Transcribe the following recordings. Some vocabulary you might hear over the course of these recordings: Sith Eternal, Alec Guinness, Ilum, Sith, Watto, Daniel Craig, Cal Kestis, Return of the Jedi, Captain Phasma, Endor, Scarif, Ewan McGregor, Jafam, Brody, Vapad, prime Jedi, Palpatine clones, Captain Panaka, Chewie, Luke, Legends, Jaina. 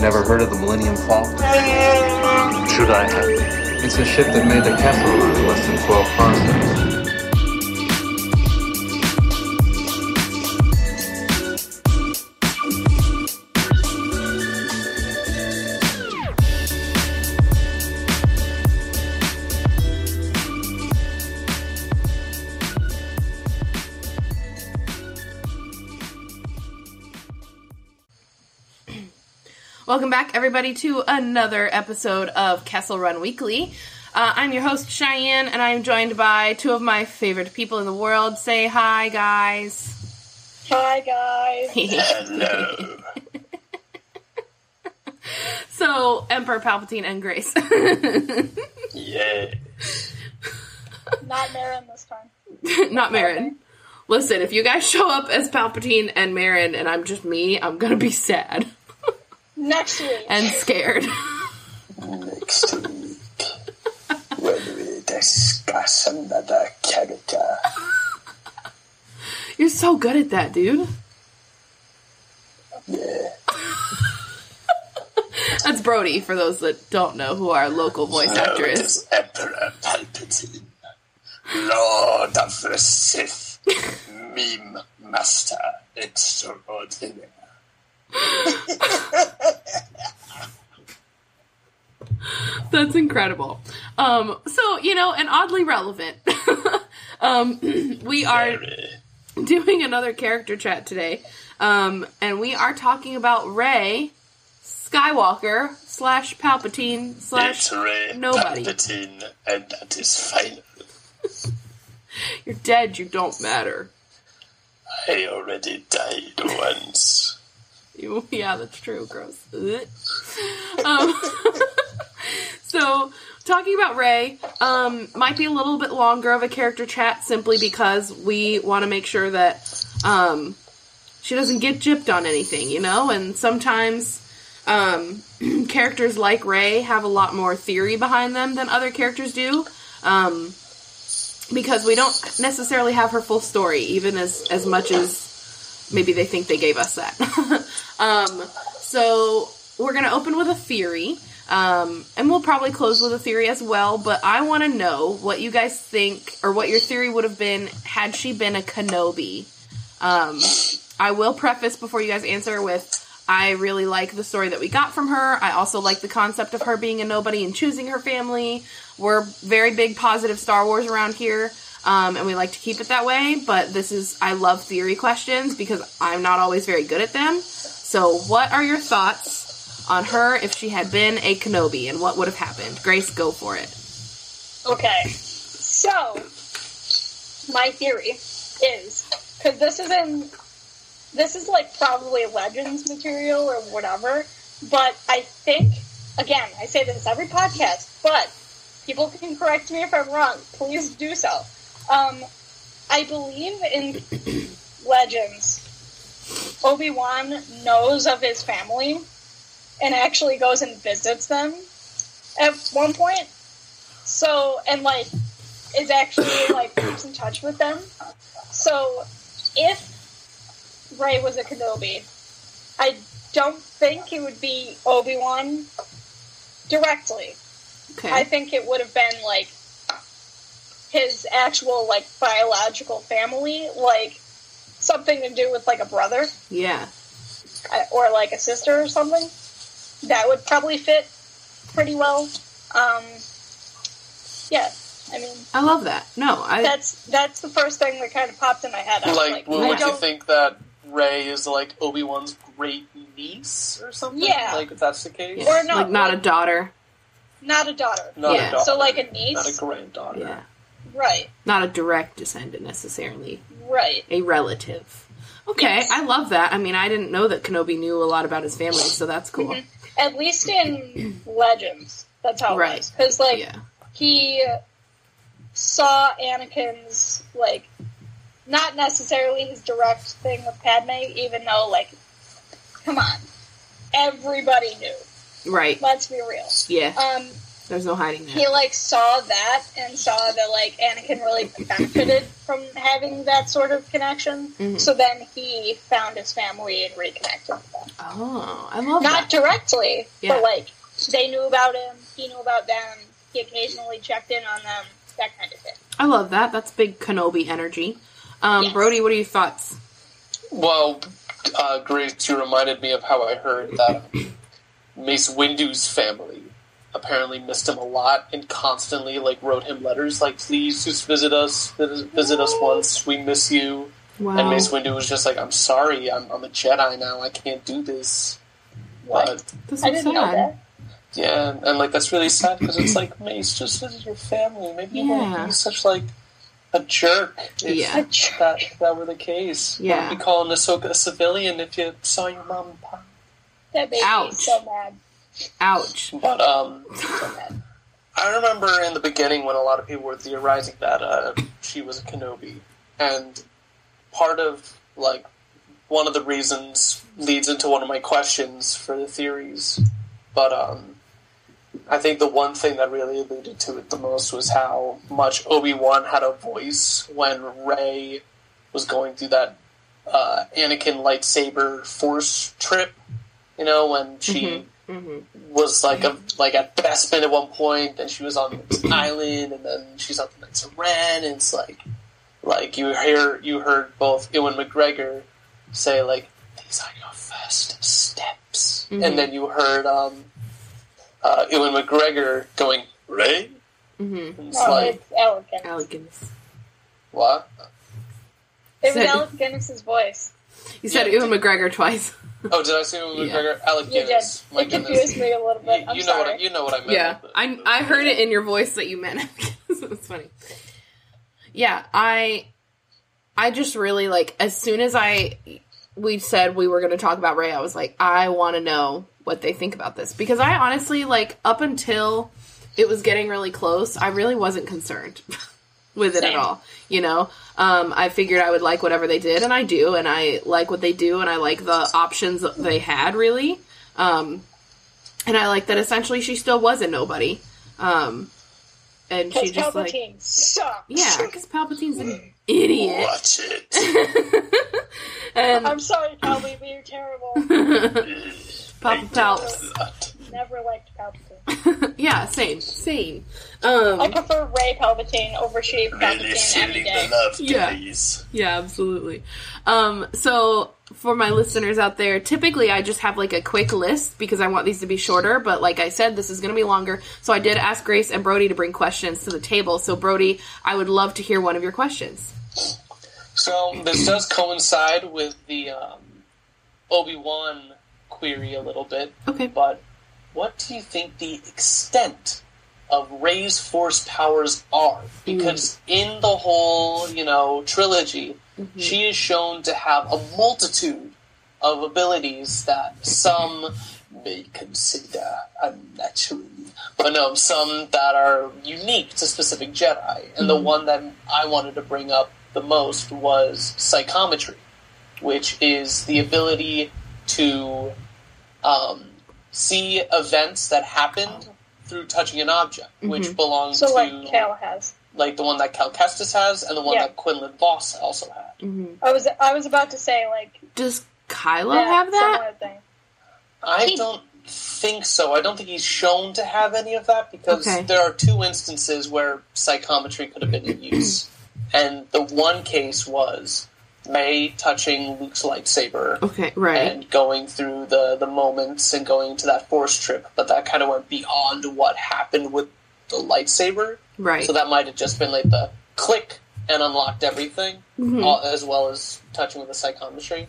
Never heard of the Millennium Falcon? Should I have? It's a ship that made the Kessel Run less than 12 parsecs. Welcome back, everybody, to another episode of Kessel Run Weekly. I'm your host, Cheyenne, and I'm joined by two of my favorite people in the world. Say hi, guys. Hi, guys. Hello. So, Emperor Palpatine and Grace. Yeah. Not Marin this time. Not Marin. Listen, if you guys show up as Palpatine and Marin and I'm just me, I'm gonna be sad. Next week. And scared. Next week. When we discuss another character. You're so good at that, dude. Yeah. That's Brody, for those that don't know, who our local voice actor is. It is Emperor Palpatine, Lord of the Sith, Meme Master Extraordinaire. That's incredible. So, you know, and oddly relevant. We are doing another character chat today, and we are talking about Rey Skywalker / Palpatine / nobody. Palpatine, and that is final. You're dead. You don't matter. I already died once. Yeah, that's true. Gross. So, talking about Rey, might be a little bit longer of a character chat simply because we want to make sure that she doesn't get gypped on anything, you know? And sometimes characters like Rey have a lot more theory behind them than other characters do, because we don't necessarily have her full story, even as much as maybe they think they gave us that. So we're going to open with a theory, and we'll probably close with a theory as well, but I want to know what you guys think, or what your theory would have been had she been a Kenobi. I will preface before you guys answer with, I really like the story that we got from her. I also like the concept of her being a nobody and choosing her family. We're very big positive Star Wars around here. And we like to keep it that way, but I love theory questions because I'm not always very good at them. So what are your thoughts on her if she had been a Kenobi, and what would have happened? Grace, go for it. Okay. So, my theory is, because this is like probably Legends material or whatever, but I think, again, I say this every podcast, but people can correct me if I'm wrong. Please do so. I believe in Legends, Obi-Wan knows of his family and actually goes and visits them at one point. So, and like, is actually like keeps in touch with them. So, if Rey was a Kenobi, I don't think it would be Obi-Wan directly. Okay. I think it would have been like his actual, like, biological family, like, something to do with, like, a brother. Yeah. Or, like, a sister or something. That would probably fit pretty well. Yeah, I mean... I love that. No, That's the first thing that kind of popped in my head. Would you think that Rey is, like, Obi-Wan's great-niece or something? Yeah. Like, if that's the case? Yeah. Or not. Like, not a daughter. Not a daughter. Not a daughter. So, like, a niece? Not a granddaughter. Yeah. Right. Not a direct descendant, necessarily. Right. A relative. Okay, yes. I love that. I mean, I didn't know that Kenobi knew a lot about his family, so that's cool. Mm-hmm. At least in Legends, that's how it was. Because, like, he saw Anakin's, like, not necessarily his direct thing with Padme, even though, like, come on, everybody knew. Right. Let's be real. Yeah. There's no hiding that. He, like, saw that and saw that, like, Anakin really benefited from having that sort of connection. Mm-hmm. So then he found his family and reconnected with them. Oh, I love that. Not directly, but, like, they knew about him, he knew about them, he occasionally checked in on them, that kind of thing. I love that. That's big Kenobi energy. Yes. Brody, what are your thoughts? Well, Grace, you reminded me of how I heard that Mace Windu's family apparently missed him a lot and constantly, like, wrote him letters, like, please just visit us once, we miss you. Wow. And Mace Windu was just like, I'm sorry, I'm a Jedi now, I can't do this. What? That's I didn't know that. Yeah, and, like, that's really sad, because it's like, Mace, just visit your family, maybe you won't be such, like, a jerk if that were the case. Yeah. Why would you call an Ahsoka a civilian if you saw your mom and pop? That made me so mad. Ouch. But, I remember in the beginning when a lot of people were theorizing that she was a Kenobi. And part of, like, one of the reasons leads into one of my questions for the theories. But, I think the one thing that really alluded to it the most was how much Obi-Wan had a voice when Rey was going through that Anakin lightsaber force trip. You know, when she... Mm-hmm. Mm-hmm. was like at Bespin at one point, and she was on the island, and then she's on the Knights of Ren, and it's like you heard both Ewan McGregor say, like, these are your first steps, mm-hmm. and then you heard Ewan McGregor going Rey, mm-hmm. it's like Alec Guinness. What? It was Alec Guinness's voice. You said Ewan McGregor twice. Oh, did I say McGregor? Yeah. Alec Guinness. You did. It confused me a little bit. I'm sorry. You know what I meant. Yeah, I heard it in your voice that you meant it. It's funny. Yeah, I just really, like, as soon as we said we were going to talk about Rey, I was like, I want to know what they think about this. Because I honestly, like, up until it was getting really close, I really wasn't concerned with it at all, you know? I figured I would like whatever they did, and I do, and I like what they do, and I like the options that they had, really. And I like that essentially she still was a nobody. And she just, like... Palpatine sucks! Yeah, because Palpatine's an idiot. Watch it! And, I'm sorry, Palpy, but you're terrible. Papa Palps. Never liked Palpatine. Yeah, same. I prefer Rey Palpatine over Chewie Palpatine every day. Yeah, absolutely. So, for my listeners out there, typically I just have, like, a quick list because I want these to be shorter, but like I said, this is going to be longer. So I did ask Grace and Brody to bring questions to the table. So, Brody, I would love to hear one of your questions. So, this does coincide with the Obi-Wan query a little bit. Okay. But what do you think the extent of Rey's force powers are? Because in the whole, you know, trilogy, she is shown to have a multitude of abilities that some may consider unnatural, but no, some that are unique to specific Jedi. And the one that I wanted to bring up the most was psychometry, which is the ability to see events that happened through touching an object, which belongs to... So, like, Cal has. Like, the one that Cal Kestis has, and the one that Quinlan Voss also had. Mm-hmm. I was about to say, like... Does Kylo have that? I don't think so. I don't think he's shown to have any of that, because there are two instances where psychometry could have been in use. And the one case was... Rey touching Luke's lightsaber and going through the moments and going to that force trip, but that kind of went beyond what happened with the lightsaber. Right. So that might have just been like the click and unlocked everything, as well as touching with the psychometry.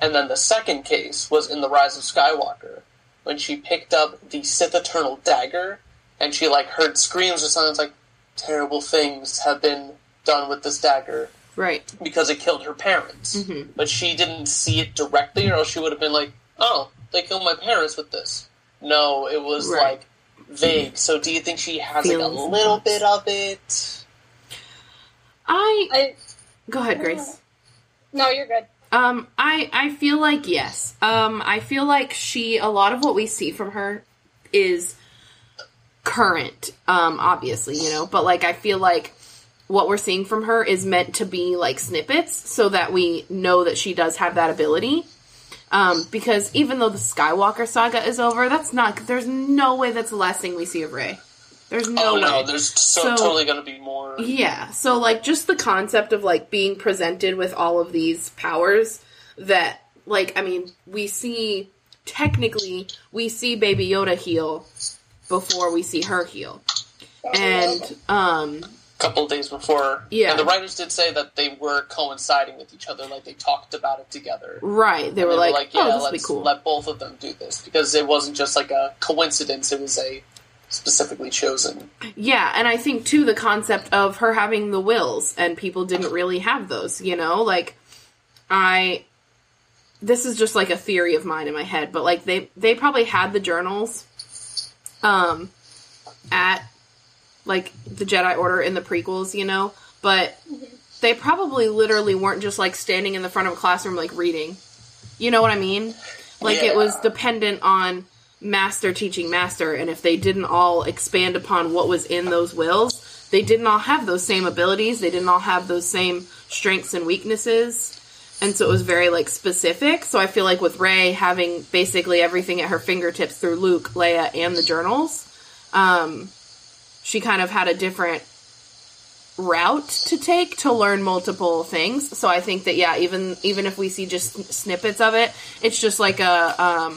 And then the second case was in The Rise of Skywalker, when she picked up the Sith Eternal Dagger, and she, like, heard screams or something. It's like, terrible things have been done with this dagger. Right. Because it killed her parents. Mm-hmm. But she didn't see it directly, or else she would have been like, oh, they killed my parents with this. No, it was, like, vague. So do you think she has, like, a little bit of it? Go ahead, Grace. No, you're good. I feel like, yes. I feel like a lot of what we see from her is current, obviously, you know, but, like, I feel like what we're seeing from her is meant to be, like, snippets so that we know that she does have that ability. Because even though the Skywalker saga is over, that's not, there's no way that's the last thing we see of Rey. There's no way. No, there's so totally going to be more. Yeah, so, like, just the concept of, like, being presented with all of these powers that, like, I mean, we see, technically, we see Baby Yoda heal before we see her heal. And, couple days before. Yeah. And the writers did say that they were coinciding with each other, like they talked about it together. Right. They were like, yeah, oh, let's cool. let both of them do this. Because it wasn't just like a coincidence, it was a specifically chosen. Yeah, and I think too the concept of her having the wills and people didn't really have those, you know? Like this is just like a theory of mine in my head, but like they probably had the journals at like, the Jedi Order in the prequels, you know? But they probably literally weren't just, like, standing in the front of a classroom, like, reading. You know what I mean? Like, yeah. It was dependent on master teaching master, and if they didn't all expand upon what was in those wills, they didn't all have those same abilities, they didn't all have those same strengths and weaknesses, and so it was very, like, specific. So I feel like with Rey having basically everything at her fingertips through Luke, Leia, and the journals, she kind of had a different route to take to learn multiple things. So I think that, yeah, even if we see just snippets of it, it's just like a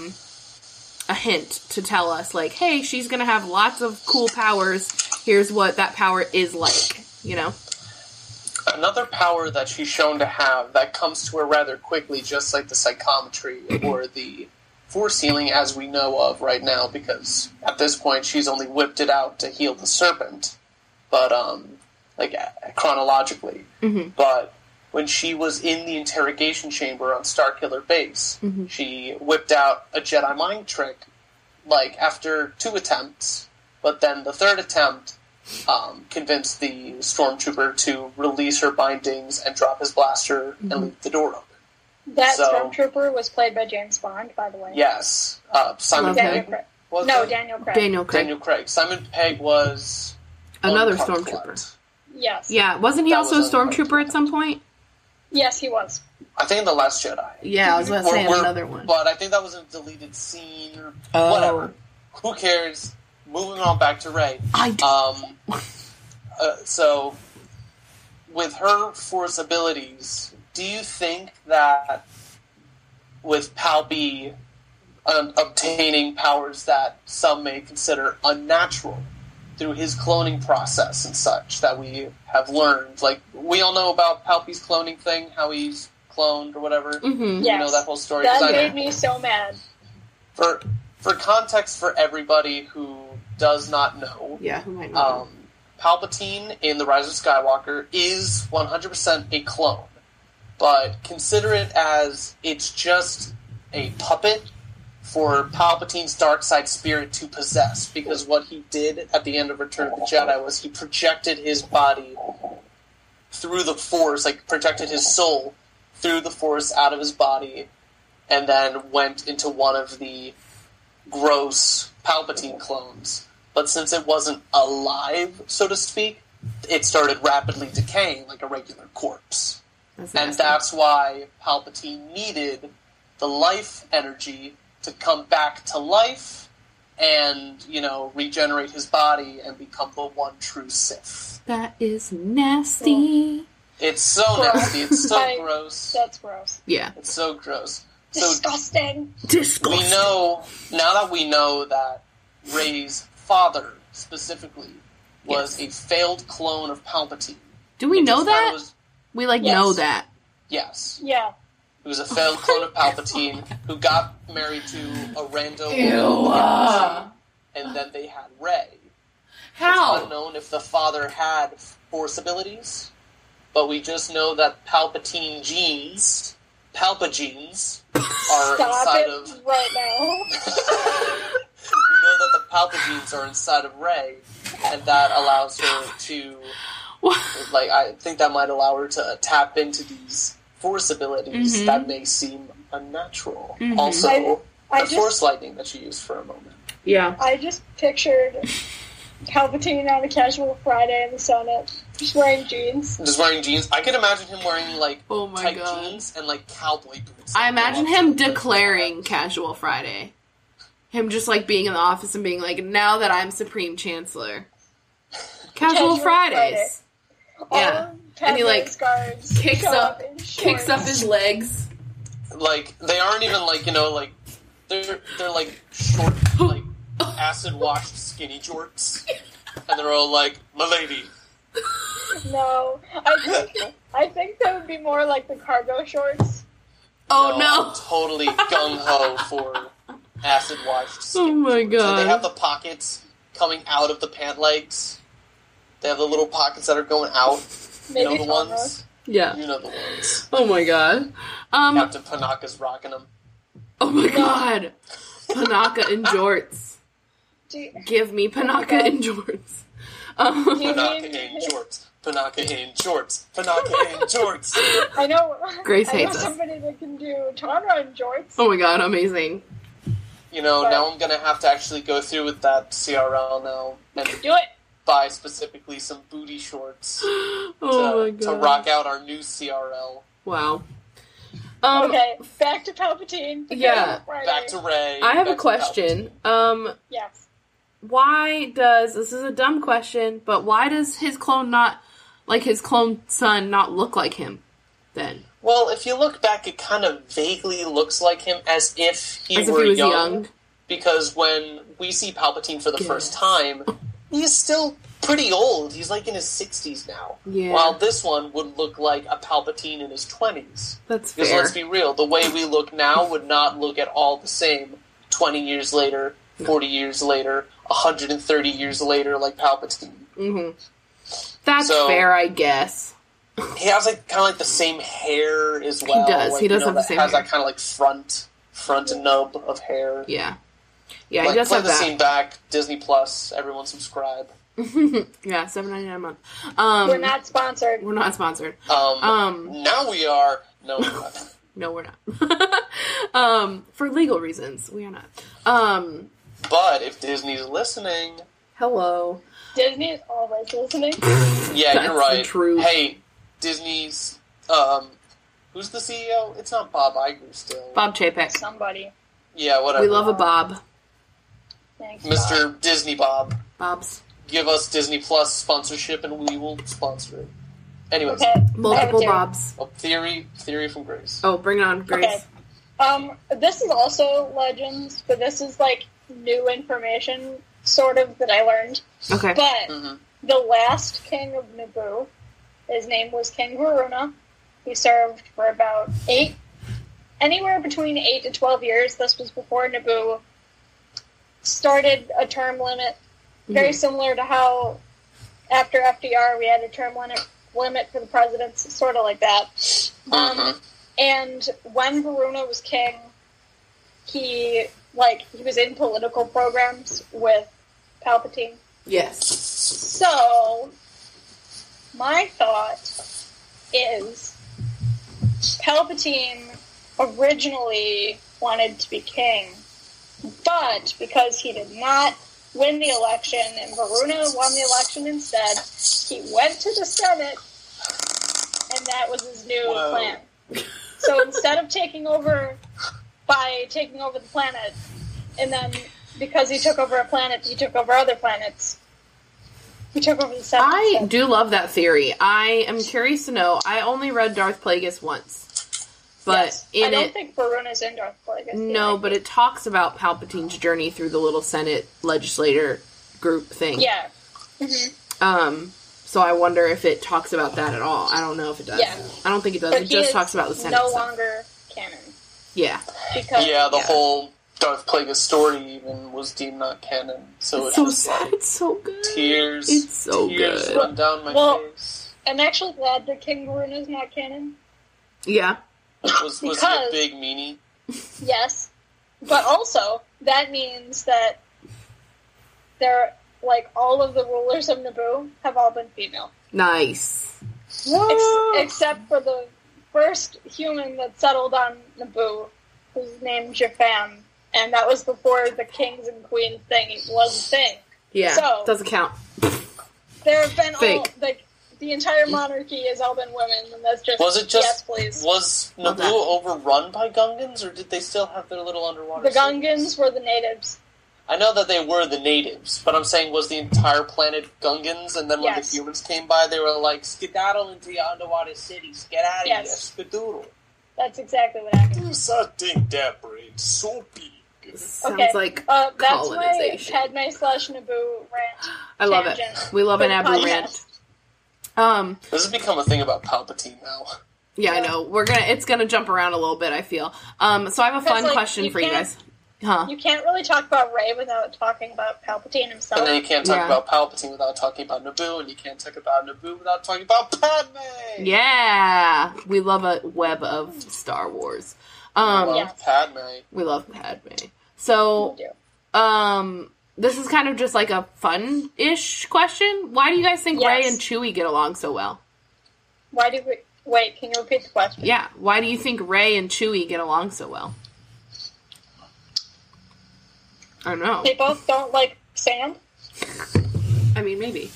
hint to tell us, like, hey, she's going to have lots of cool powers. Here's what that power is like, you know? Another power that she's shown to have that comes to her rather quickly, just like the psychometry or the force healing as we know of right now, because at this point she's only whipped it out to heal the serpent, but like chronologically. Mm-hmm. But when she was in the interrogation chamber on Starkiller Base, mm-hmm. she whipped out a Jedi mind trick, like after 2 attempts, but then the 3rd attempt convinced the stormtrooper to release her bindings and drop his blaster mm-hmm. and leave the door open. That stormtrooper was played by James Bond, by the way. Yes. Simon Pegg. Daniel Craig. Daniel Craig. Simon Pegg was another stormtrooper. Yes. Yeah. Wasn't he also a stormtrooper at some point? Yes, he was. I think in The Last Jedi. Yeah, I was going to say another one. But I think that was a deleted scene or whatever. Who cares? Moving on back to Rey. So, with her force abilities, do you think that with Palpy obtaining powers that some may consider unnatural through his cloning process and such that we have learned, like we all know about Palpy's cloning thing, how he's cloned or whatever, mm-hmm. yes. you know that whole story. That made me so mad. For context for everybody who does not know, yeah, who might not know. Palpatine in The Rise of Skywalker is 100% a clone. But consider it as it's just a puppet for Palpatine's dark side spirit to possess. Because what he did at the end of Return of the Jedi was he projected his body through the Force, like projected his soul through the Force out of his body, and then went into one of the gross Palpatine clones. But since it wasn't alive, so to speak, it started rapidly decaying like a regular corpse. That's why Palpatine needed the life energy to come back to life and, you know, regenerate his body and become the one true Sith. That is nasty. It's so nasty. It's so gross. That's gross. Yeah. It's so gross. Disgusting. We know, now that we know that Rey's father, specifically, was a failed clone of Palpatine. Do we know that? We, like, know that. Yes. Yeah. It was a failed clone of Palpatine who got married to a random woman, and then they had Rey. How? It's unknown if the father had force abilities, but we just know that Palpigeans are inside of... right now. We know that the Palpigeans are inside of Rey, and that allows her to... like, I think that might allow her to tap into these force abilities mm-hmm. that may seem unnatural. Mm-hmm. Also, I force lightning that she used for a moment. Yeah. I just pictured Palpatine on a casual Friday in the Senate, just wearing jeans. I could imagine him wearing, like, tight jeans and, like, cowboy boots. I imagine him declaring Casual Friday. Him just, like, being in the office and being like, now that I'm Supreme Chancellor. Casual Fridays. Yeah. And he, like, kicks up his legs. Like, they aren't even, like, you know, like, they're like, short, like, acid-washed skinny jorts. And they're all like, my lady. No. I think that would be more like the cargo shorts. Oh, no. I'm totally gung-ho for acid-washed skinny jorts. So they have the pockets coming out of the pant legs. They have the little pockets that are going out. Maybe you know the ones? Yeah. You know the ones. Oh, my God. Captain Panaka's rocking them. Oh, my God. Panaka in jorts. Give me Panaka in jorts. Panaka in jorts. Panaka in jorts. Panaka in jorts. I know. Grace hates us. Somebody that can do Tana in jorts. Oh, my God. Amazing. You know, now I'm going to have to actually go through with that CRL now. And do it. Buy specifically some booty shorts to rock out our new CRL. Wow. Okay, back to Palpatine. Yeah, back to Rey. I have a question. Yes. Why does this is a dumb question, but why does his clone not like his clone son not look like him? Then. Well, if you look back, it kind of vaguely looks like him, as if he was young. Because when we see Palpatine for the first time. He's still pretty old. He's, like, in his 60s now. Yeah. While this one would look like a Palpatine in his 20s. That's fair. Because let's be real, the way we look now would not look at all the same 20 years later, 40 years later, 130 years later, like Palpatine. Mm-hmm. That's fair, I guess. He has, like, kind of, like, the same hair as well. He does. Like, he does have the same hair. He has that kind of, like, front nub of hair. Yeah. Yeah, like, he does have that. Scene back, Disney Plus, everyone subscribe. Yeah, $7.99 a month. We're not sponsored. We're not sponsored. Now we are. No, we're not. No, we're not. For legal reasons, we are not. But if Disney's listening... Hello. Disney is always listening. Yeah, you're right. That's the truth. Hey, Disney's... who's the CEO? It's not Bob Iger still. Bob Chapek. Somebody. Yeah, whatever. We love a Bob. Thanks, Mr. Bob. Disney Bob. Bobs. Give us Disney Plus sponsorship and we will sponsor it. Anyways. Okay. Multiple Bobs. Oh, theory from Grace. Oh, bring it on, Grace. Okay. This is also Legends, but this is, like, new information, sort of, that I learned. Okay. But the last king of Naboo, his name was King Haruna. He served for about anywhere between 8 to 12 years. This was before Naboo started a term limit, very similar to how after FDR we had a term limit for the presidents, sort of like that. And when Haruna was king, he was in political programs with Palpatine. Yes. So, my thought is Palpatine originally wanted to be king, but because he did not win the election and Haruna won the election instead, he went to the Senate, and that was his new plan. So instead of taking over the planet, and then because he took over a planet, he took over other planets. He took over the Senate. I do love that theory. I am curious to know. I only read Darth Plagueis once. But I don't think Barona's in Darth Plagueis. No, but it talks about Palpatine's journey through the little Senate legislator group thing. Yeah. Mm-hmm. So I wonder if it talks about that at all. I don't know if it does. Yeah. I don't think it does. But it just talks about the Senate. No longer canon. Yeah. Because the whole Darth Plagueis story even was deemed not canon. So it's so sad. Like, it's so good. Tears. It's so good. Run down my face. I'm actually glad that King Barona's not canon. Yeah. Was he a big meanie? Yes. But also, that means that all of the rulers of Naboo have all been female. Nice. Except for the first human that settled on Naboo, who's named Jafam, and that was before the kings and queens thing was a thing. Yeah, so, doesn't count. There have been the entire monarchy has all been women, and that's just yes, please. Was Naboo overrun by Gungans, or did they still have their little underwater? The Gungans were the natives. I know that they were the natives, but I'm saying was the entire planet Gungans, and then when the humans came by, they were like, skedaddle into your underwater cities, get out of here, skadoodle. That's exactly what happened. Yes, I think that brain's so big. Sounds like colonization. That's my Padme/Naboo rant. I love it. We love an Naboo rant. This has become a thing about Palpatine now. Yeah, I know. It's gonna jump around a little bit, I feel. So I have a fun question for you guys. Huh. You can't really talk about Rey without talking about Palpatine himself. And then you can't talk about Palpatine without talking about Naboo, and you can't talk about Naboo without talking about Padme! Yeah! We love a web of Star Wars. We love Padme. We love Padme. So, this is kind of just like a fun-ish question. Why do you guys think Rey and Chewie get along so well? Wait, can you repeat the question? Yeah, why do you think Rey and Chewie get along so well? I don't know. They both don't like sand? I mean, maybe.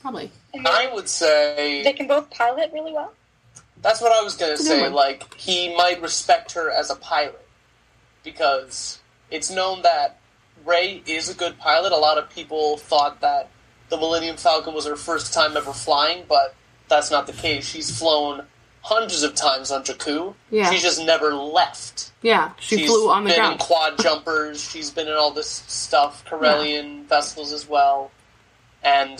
Probably. I would say... They can both pilot really well? That's what I was going to say. Like, he might respect her as a pilot. Because it's known that Rey is a good pilot. A lot of people thought that the Millennium Falcon was her first time ever flying, but that's not the case. She's flown hundreds of times on Jakku. Yeah. She's just never left. Yeah, she's flew on the ground. She's been in quad jumpers. She's been in all this stuff, Corellian vessels as well. And,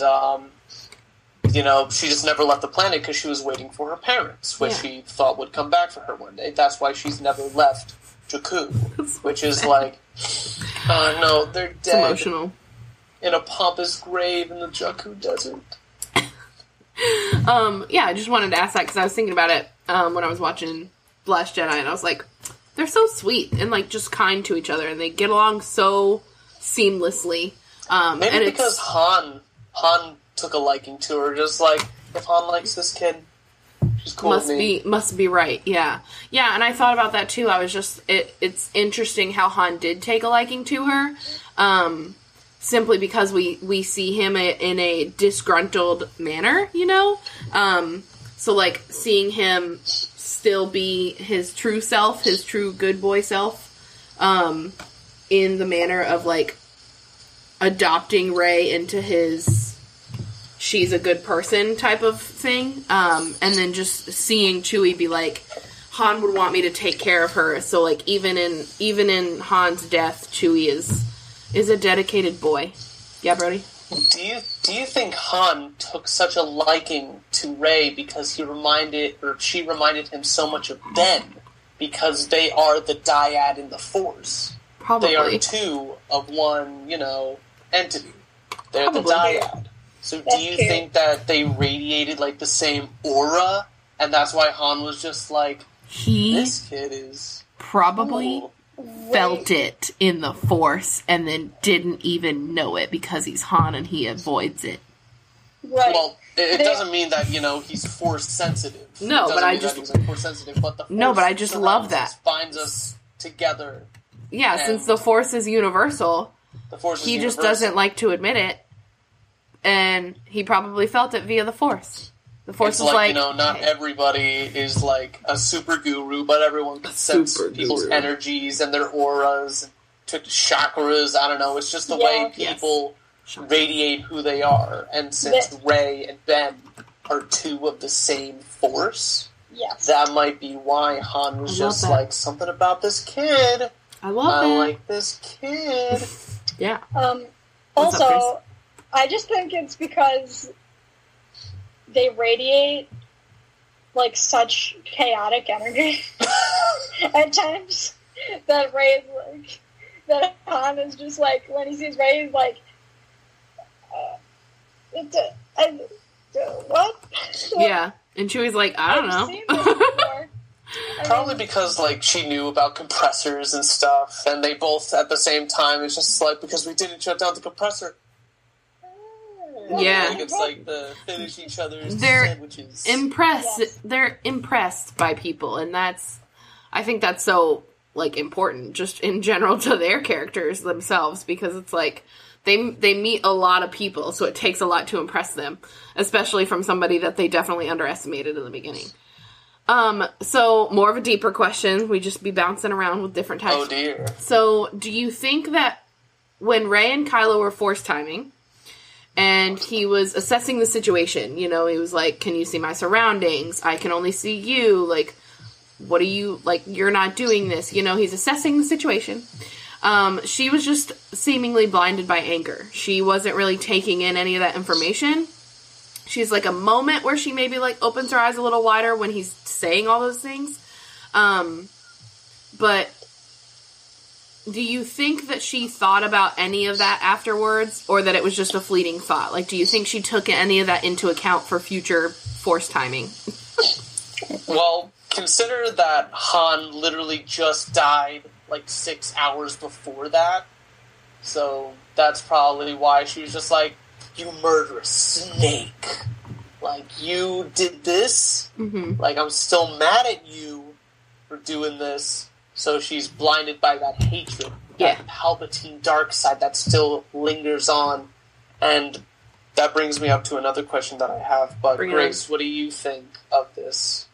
she just never left the planet because she was waiting for her parents, which she thought would come back for her one day. That's why she's never left Jakku, which is like, oh no, they're dead. It's emotional. In a pompous grave in the Jakku desert. I just wanted to ask that because I was thinking about it when I was watching The Last Jedi, and I was like, they're so sweet and like just kind to each other, and they get along so seamlessly. Maybe and because Han took a liking to her, just like if Han likes this kid, she's cool with me. Must be right, yeah. And I thought about that too. I was just it's interesting how Han did take a liking to her. Simply because we see him in a disgruntled manner, so, like, seeing him still be his true self, his true good boy self, in the manner of, like, adopting Rey into his she's a good person type of thing, and then just seeing Chewie be like, Han would want me to take care of her, so, like, even in Han's death, Chewie is a dedicated boy. Yeah, Brody? Do you think Han took such a liking to Rey because she reminded him so much of Ben, because they are the dyad in the Force? Probably. They are two of one, entity. They're probably the dyad. So that's do you cute. Think that they radiated, like, the same aura? And that's why Han was just like, this kid is... Probably... Cool. Felt it in the Force and then didn't even know it because he's Han and he avoids it. Right. Well, it doesn't mean that, he's Force sensitive. No, but I just... I just love that. Binds us together. Yeah, since the Force is universal, he just doesn't like to admit it, and he probably felt it via the Force. The Force is like not everybody is like a super guru, but everyone can sense people's energies and their auras, and chakras. I don't know. It's just the way people radiate who they are. And since Rey and Ben are two of the same Force, that might be why Han was just like, something about this kid. I like this kid. Yeah. I just think it's because they radiate, like, such chaotic energy at times that Rey's, like, that Han is just, like, when he sees Rey, he's like, what? Yeah, and Chewie's like, I don't know. Probably because, like, she knew about compressors and stuff, and they both, at the same time, it's just like, because we didn't shut down the compressor. Yeah, it's like the finish each other's sandwiches. They're impressed by people, and I think that's so like important just in general to their characters themselves, because it's like they meet a lot of people, so it takes a lot to impress them, especially from somebody that they definitely underestimated in the beginning. So more of a deeper question. We just be bouncing around with different types. Oh dear. So do you think that when Rey and Kylo were force timing and he was assessing the situation, you know, he was like, can you see my surroundings? I can only see you. Like, what are you, like, you're not doing this. You know, he's assessing the situation. She was just seemingly blinded by anger. She wasn't really taking in any of that information. She's like a moment where she maybe like opens her eyes a little wider when he's saying all those things. But do you think that she thought about any of that afterwards, or that it was just a fleeting thought? Like, do you think she took any of that into account for future force timing? Well, consider that Han literally just died like 6 hours before that. So that's probably why she was just like, you murderous snake. Like, you did this. Mm-hmm. Like, I'm still mad at you for doing this. So she's blinded by that hatred, that Palpatine dark side that still lingers on. And that brings me up to another question that I have. But Grace, what do you think of this?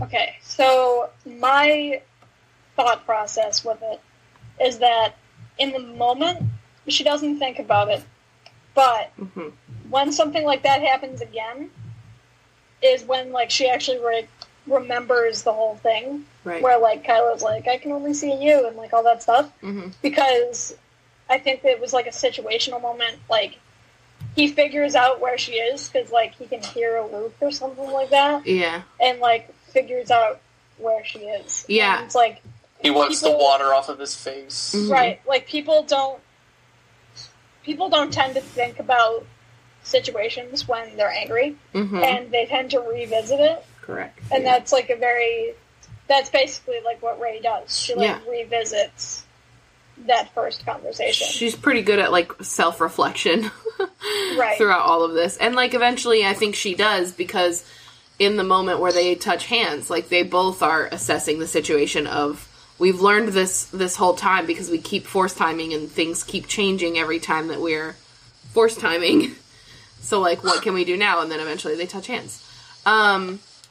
Okay, so my thought process with it is that in the moment, she doesn't think about it. But when something like that happens again is when, like, she actually remembers the whole thing, right? Where, like, Kylo's like, I can only see you, and, like, all that stuff, because I think it was, like, a situational moment, like, he figures out where she is, because, like, he can hear a loop or something like that, and, like, figures out where she is, and it's, like, he wipes the water off of his face, right, like, people don't tend to think about situations when they're angry, and they tend to revisit it. Correct. And that's, like, that's basically, like, what Rey does. She, like, revisits that first conversation. She's pretty good at, like, self-reflection throughout all of this. And, like, eventually I think she does, because in the moment where they touch hands, like, they both are assessing the situation of, we've learned this whole time because we keep force timing and things keep changing every time that we're force timing. So, like, what can we do now? And then eventually they touch hands.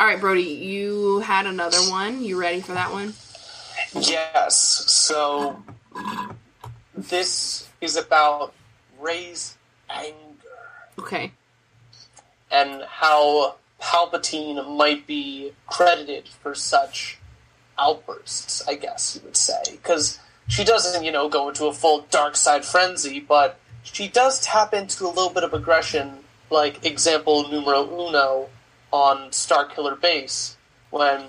All right, Brody, you had another one. You ready for that one? Yes. So this is about Rey's anger. Okay. And how Palpatine might be credited for such outbursts, I guess you would say. Because she doesn't, you know, go into a full dark side frenzy, but she does tap into a little bit of aggression, like example numero uno, on Starkiller Base, when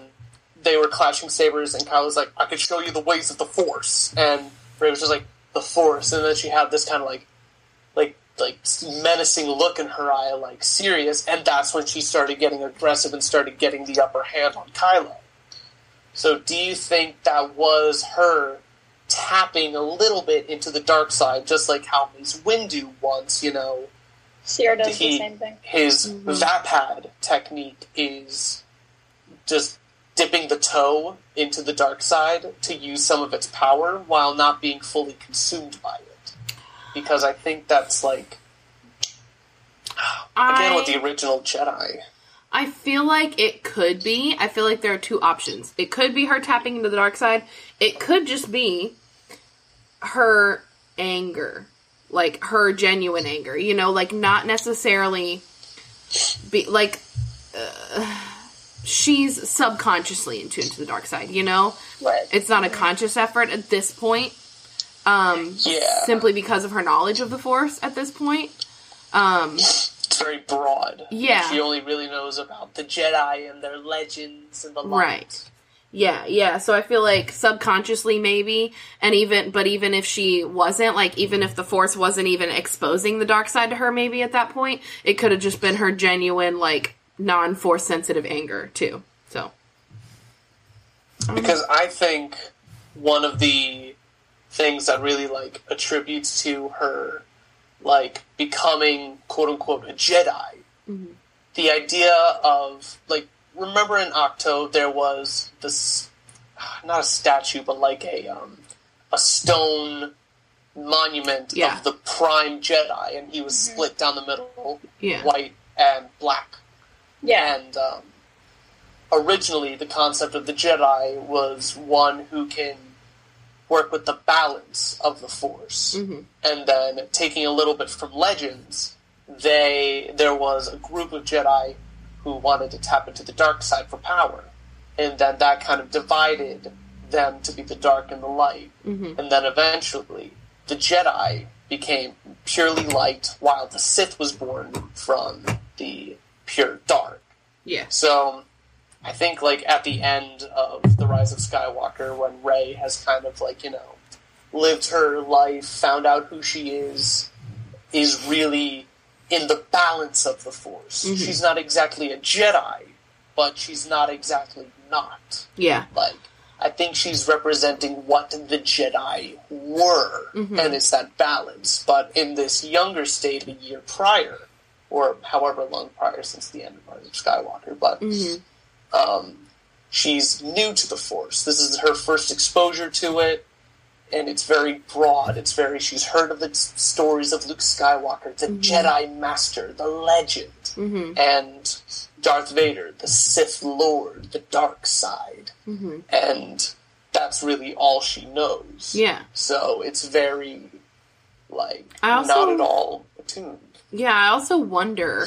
they were clashing sabers, and Kylo's like, I could show you the ways of the Force. And Rey was just like, the Force. And then she had this kind of like menacing look in her eye, like serious. And that's when she started getting aggressive and started getting the upper hand on Kylo. So do you think that was her tapping a little bit into the dark side, just like how Mace Windu once, you know, Sierra does the same thing. His Vapad technique is just dipping the toe into the dark side to use some of its power while not being fully consumed by it. Because I think that's, like, again, with the original Jedi. I feel like it could be. I feel like there are two options. It could be her tapping into the dark side. It could just be her anger. Like, her genuine anger, you know, like, not necessarily, she's subconsciously into the dark side, you know? Right. It's not a conscious effort at this point, simply because of her knowledge of the Force at this point. It's very broad. Yeah. She only really knows about the Jedi and their legends and the light. Right. Yeah, so I feel like subconsciously maybe, and even if she wasn't, like, even if the Force wasn't even exposing the dark side to her maybe at that point, it could have just been her genuine, like, non-Force sensitive anger, too, so. Because I think one of the things that really, like, attributes to her, like, becoming, quote-unquote, a Jedi, the idea of, like, remember in Ahch-To there was this, not a statue, but like a stone monument of the prime Jedi, and he was split down the middle, white and black. Yeah. And originally the concept of the Jedi was one who can work with the balance of the Force. Mm-hmm. And then taking a little bit from Legends, there was a group of Jedi who wanted to tap into the dark side for power. And then that kind of divided them to be the dark and the light. Mm-hmm. And then eventually the Jedi became purely light, while the Sith was born from the pure dark. Yeah. So I think, like, at the end of The Rise of Skywalker, when Rey has kind of, like, you know, lived her life, found out who she is really in the balance of the Force. Mm-hmm. She's not exactly a Jedi, but she's not exactly not. Yeah. Like, I think she's representing what the Jedi were, and it's that balance. But in this younger state, a year prior, or however long prior since the end of Rise of Skywalker, but... Mm-hmm. She's new to the Force. This is her first exposure to it, and it's very broad. It's very, she's heard of the stories of Luke Skywalker, the Jedi Master, the Legend, and Darth Vader, the Sith Lord, the Dark Side. Mm-hmm. And that's really all she knows. Yeah. So it's very, like, not at all attuned. Yeah, I also wonder,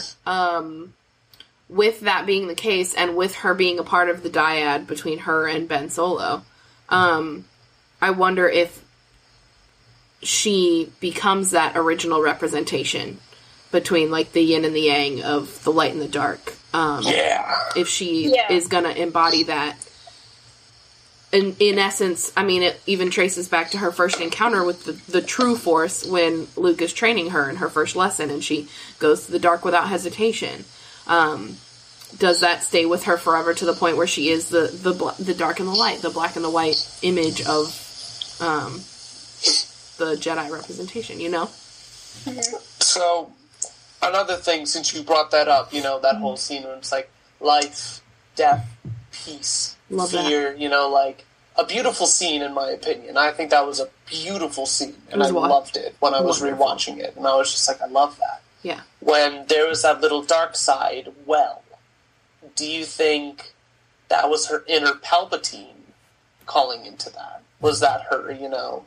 with that being the case, and with her being a part of the dyad between her and Ben Solo, I wonder if she becomes that original representation between, like, the yin and the yang of the light and the dark. If she is going to embody that. In essence, I mean, it even traces back to her first encounter with the true Force when Luke is training her in her first lesson, and she goes to the dark without hesitation. Does that stay with her forever to the point where she is the dark and the light, the black and the white image of the Jedi representation, you know? So, another thing, since you brought that up, you know, that whole scene where it's like life, death, peace, love, fear, that. You know, like, a beautiful scene in my opinion. I think that was a beautiful scene, and I loved it when I was rewatching it, and I was just like, I love that. Yeah. When there was that little dark side, do you think that was her inner Palpatine calling into that? Was that her, you know?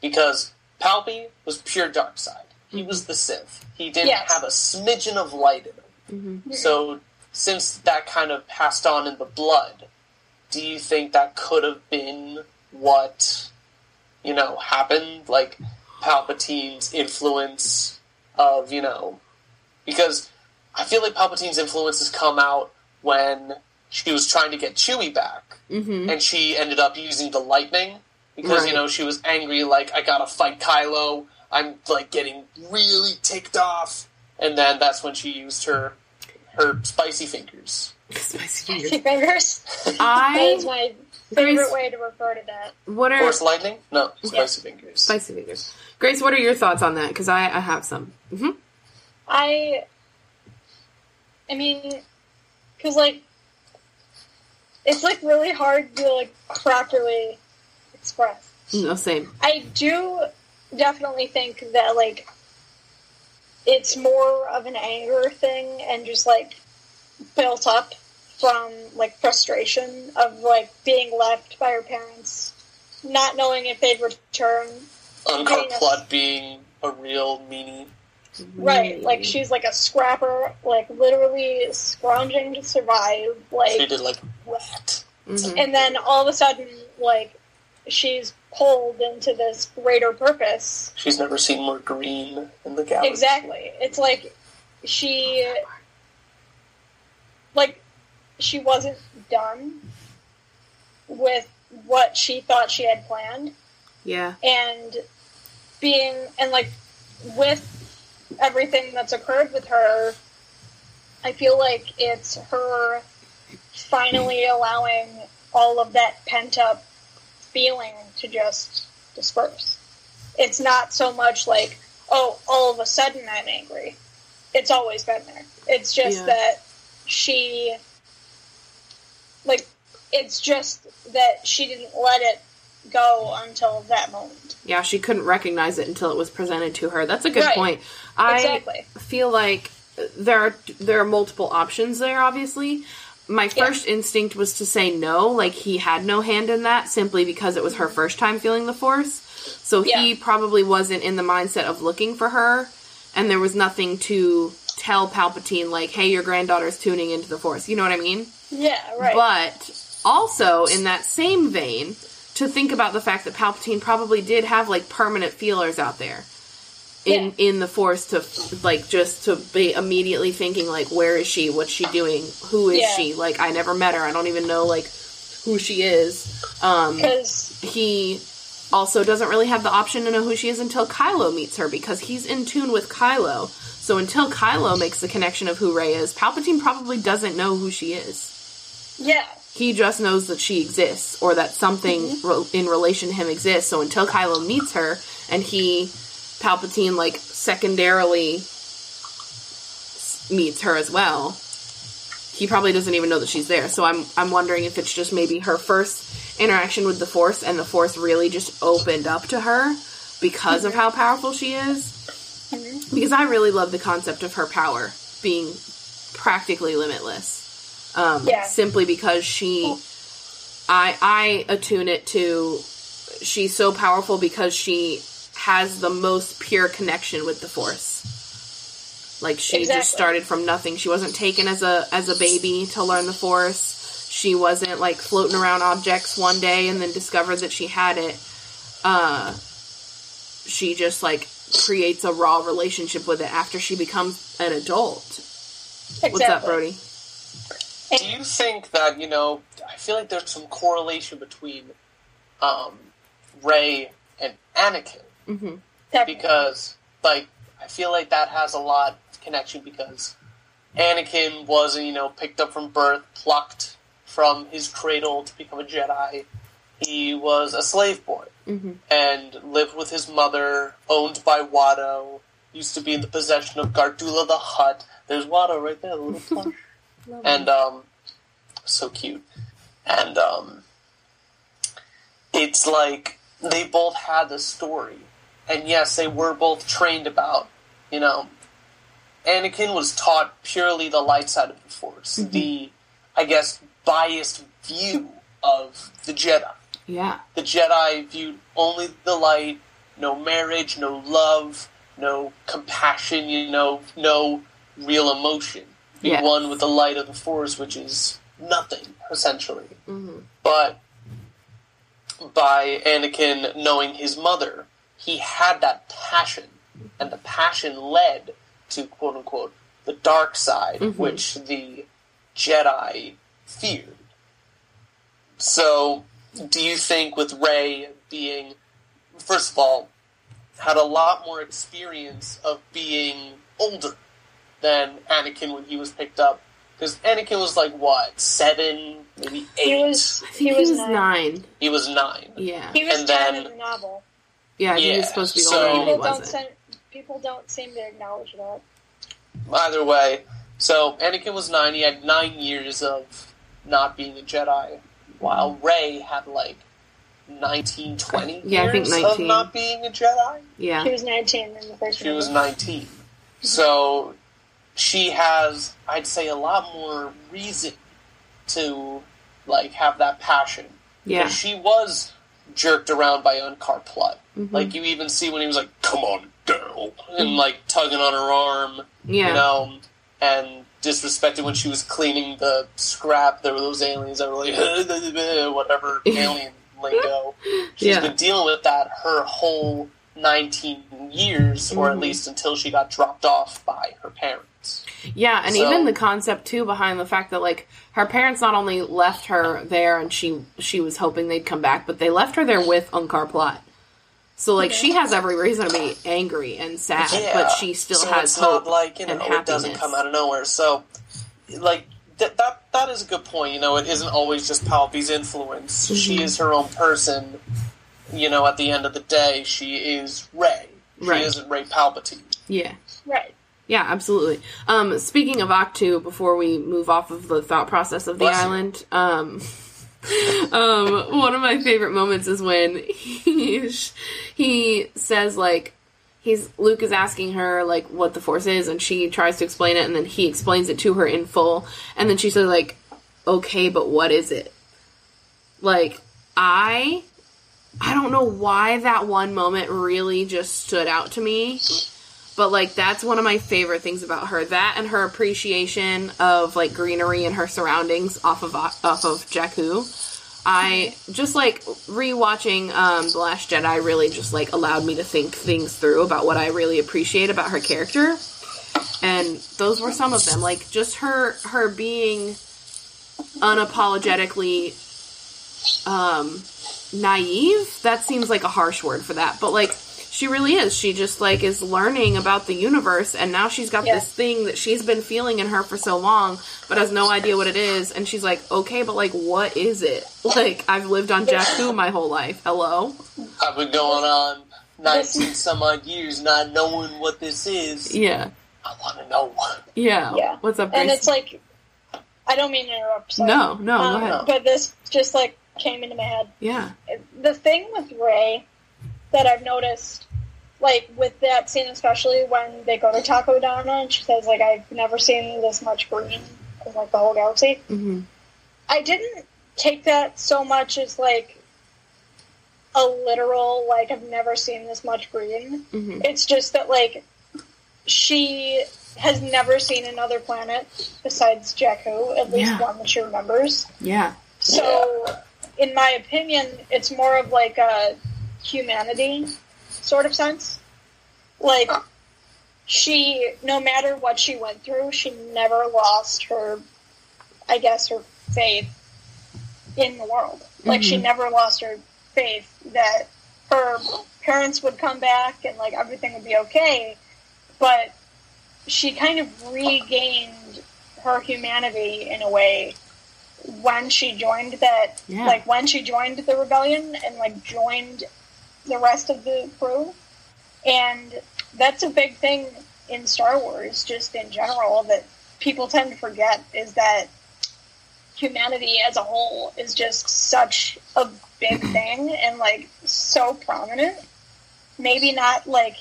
Because Palpy was pure dark side. He was the Sith. He didn't have a smidgen of light in him. Mm-hmm. So since that kind of passed on in the blood, do you think that could have been what, you know, happened? Like, Palpatine's influence... of, you know, because I feel like Palpatine's influences come out when she was trying to get Chewie back, and she ended up using the lightning, because, you know, she was angry, like, I gotta fight Kylo, I'm, like, getting really ticked off, and then that's when she used her spicy fingers. Spicy fingers? That is my favorite way to refer to that. Force lightning? No, spicy fingers. Spicy fingers. Grace, what are your thoughts on that? Because I have some. Mm-hmm. I mean, because, like, it's, like, really hard to, like, properly express. No, same. I do definitely think that, like, it's more of an anger thing and just, like, built up from, like, frustration of, like, being left by her parents, not knowing if they'd return... Uncut Plot being a real meanie. Right, like, she's, like, a scrapper, like, literally scrounging to survive, like... Treated like a rat. Mm-hmm. And then all of a sudden, like, she's pulled into this greater purpose. She's never seen more green in the galaxy. Exactly. It's like, she wasn't done with what she thought she had planned. Yeah. And, like, with everything that's occurred with her, I feel like it's her finally allowing all of that pent-up feeling to just disperse. It's not so much like, oh, all of a sudden I'm angry. It's always been there. It's just that she... Like, it's just that she didn't let it go until that moment. Yeah, she couldn't recognize it until it was presented to her. That's a good point. I feel like there are multiple options there, obviously. My first instinct was to say no, like he had no hand in that, simply because it was her first time feeling the Force. So he probably wasn't in the mindset of looking for her, and there was nothing to tell Palpatine, like, hey, your granddaughter's tuning into the Force. You know what I mean? Yeah, right. But also, in that same vein, to think about the fact that Palpatine probably did have, like, permanent feelers out there in the Force to, like, just to be immediately thinking, like, where is she? What's she doing? Who is she? Like, I never met her. I don't even know, like, who she is. 'Cause he also doesn't really have the option to know who she is until Kylo meets her, because he's in tune with Kylo. So until Kylo makes the connection of who Rey is, Palpatine probably doesn't know who she is. Yeah. He just knows that she exists, or that something in relation to him exists. So until Kylo meets her, and Palpatine, like, secondarily meets her as well, he probably doesn't even know that she's there. So I'm wondering if it's just maybe her first interaction with the Force, and the Force really just opened up to her because of how powerful she is. Because I really love the concept of her power being practically limitless. Simply because I attune it to, she's so powerful because she has the most pure connection with the Force. Like, she just started from nothing. She wasn't taken as a baby to learn the Force. She wasn't, like, floating around objects one day and then discovered that she had it. She just, like, creates a raw relationship with it after she becomes an adult. Exactly. What's up, Brody? Do you think that, you know, I feel like there's some correlation between Rey and Anakin. Mm-hmm. Because, like, I feel like that has a lot of connection, because Anakin was, you know, picked up from birth, plucked from his cradle to become a Jedi. He was a slave boy and lived with his mother, owned by Watto, used to be in the possession of Gardula the Hutt. There's Watto right there, the little plush. And, so cute. And, it's like, they both had the story. And yes, they were both trained about, you know, Anakin was taught purely the light side of the Force. Mm-hmm. The, I guess, biased view of the Jedi. Yeah. The Jedi viewed only the light, no marriage, no love, no compassion, you know, no real emotion. Yes. The one with the light of the Force, which is nothing, essentially. Mm-hmm. But by Anakin knowing his mother, he had that passion, and the passion led to, quote-unquote, the dark side, which the Jedi feared. So, do you think with Rey being, first of all, had a lot more experience of being older than Anakin when he was picked up? Because Anakin was like, what, 7, maybe 8? He was 9. He was 9. Yeah. He was 9 in the novel. Yeah, he was supposed to be older than he wasn't. People don't seem to acknowledge that. Either way, so Anakin was 9. He had 9 years of not being a Jedi, while Rey had, like, 19, 20 years I think 19. Of not being a Jedi. Yeah. She was 19 in the first one. She was 19. So she has, I'd say, a lot more reason to, like, have that passion. Yeah. She was jerked around by Unkar Plutt. Mm-hmm. Like, you even see when he was like, come on, girl, and, like, tugging on her arm, you know, and disrespected when she was cleaning the scrap. There were those aliens that were like, whatever alien lingo. She's been dealing with that her whole 19 years, or at least until she got dropped off by her parents. Yeah, and so, even the concept, too, behind the fact that, like, her parents not only left her there and she was hoping they'd come back, but they left her there with Unkar Plutt. So, like, she has every reason to be angry and sad, but she still has hope, like, you know, and happiness. It doesn't come out of nowhere. So, like, that is a good point. You know, it isn't always just Palpy's influence. Mm-hmm. She is her own person. You know, at the end of the day, she is Rey. She isn't Rey Palpatine. Yeah. Right. Yeah, absolutely. Speaking of Ahch-To, before we move off of the thought process of the island, One of my favorite moments is when he says, like, Luke is asking her, like, what the Force is, and she tries to explain it, and then he explains it to her in full, and then she says, like, okay, but what is it? Like, I don't know why that one moment really just stood out to me, but, like, that's one of my favorite things about her. That and her appreciation of, like, greenery and her surroundings off of Jakku. I just, like, rewatching The Last Jedi really just, like, allowed me to think things through about what I really appreciate about her character. And those were some of them. Like, just her being unapologetically naive. That seems like a harsh word for that. But, like, she really is. She just, like, is learning about the universe, and now she's got this thing that she's been feeling in her for so long, but has no idea what it is, and she's like, okay, but, like, what is it? Like, I've lived on Jakku my whole life. Hello? I've been going on 19 some odd years not knowing what this is. Yeah. I want to know what. Yeah. What's up, Grace? And it's like, I don't mean to interrupt. Sorry. No, go ahead. But this just, like, came into my head. Yeah. The thing with Rey that I've noticed, like, with that scene, especially when they go to Taco Donna, and she says, like, I've never seen this much green in, like, the whole galaxy. Mm-hmm. I didn't take that so much as, like, a literal, like, I've never seen this much green. Mm-hmm. It's just that, like, she has never seen another planet besides Jakku, at least one that she remembers. Yeah. So, in my opinion, it's more of, like, a humanity sort of sense. Like, she, no matter what she went through, she never lost her, I guess, her faith in the world. Mm-hmm. Like, she never lost her faith that her parents would come back and, like, everything would be okay, but she kind of regained her humanity in a way when she joined that, like, when she joined the rebellion and, like, joined the rest of the crew. And that's a big thing in Star Wars, just in general, that people tend to forget, is that humanity as a whole is just such a big thing and, like, so prominent. Maybe not, like,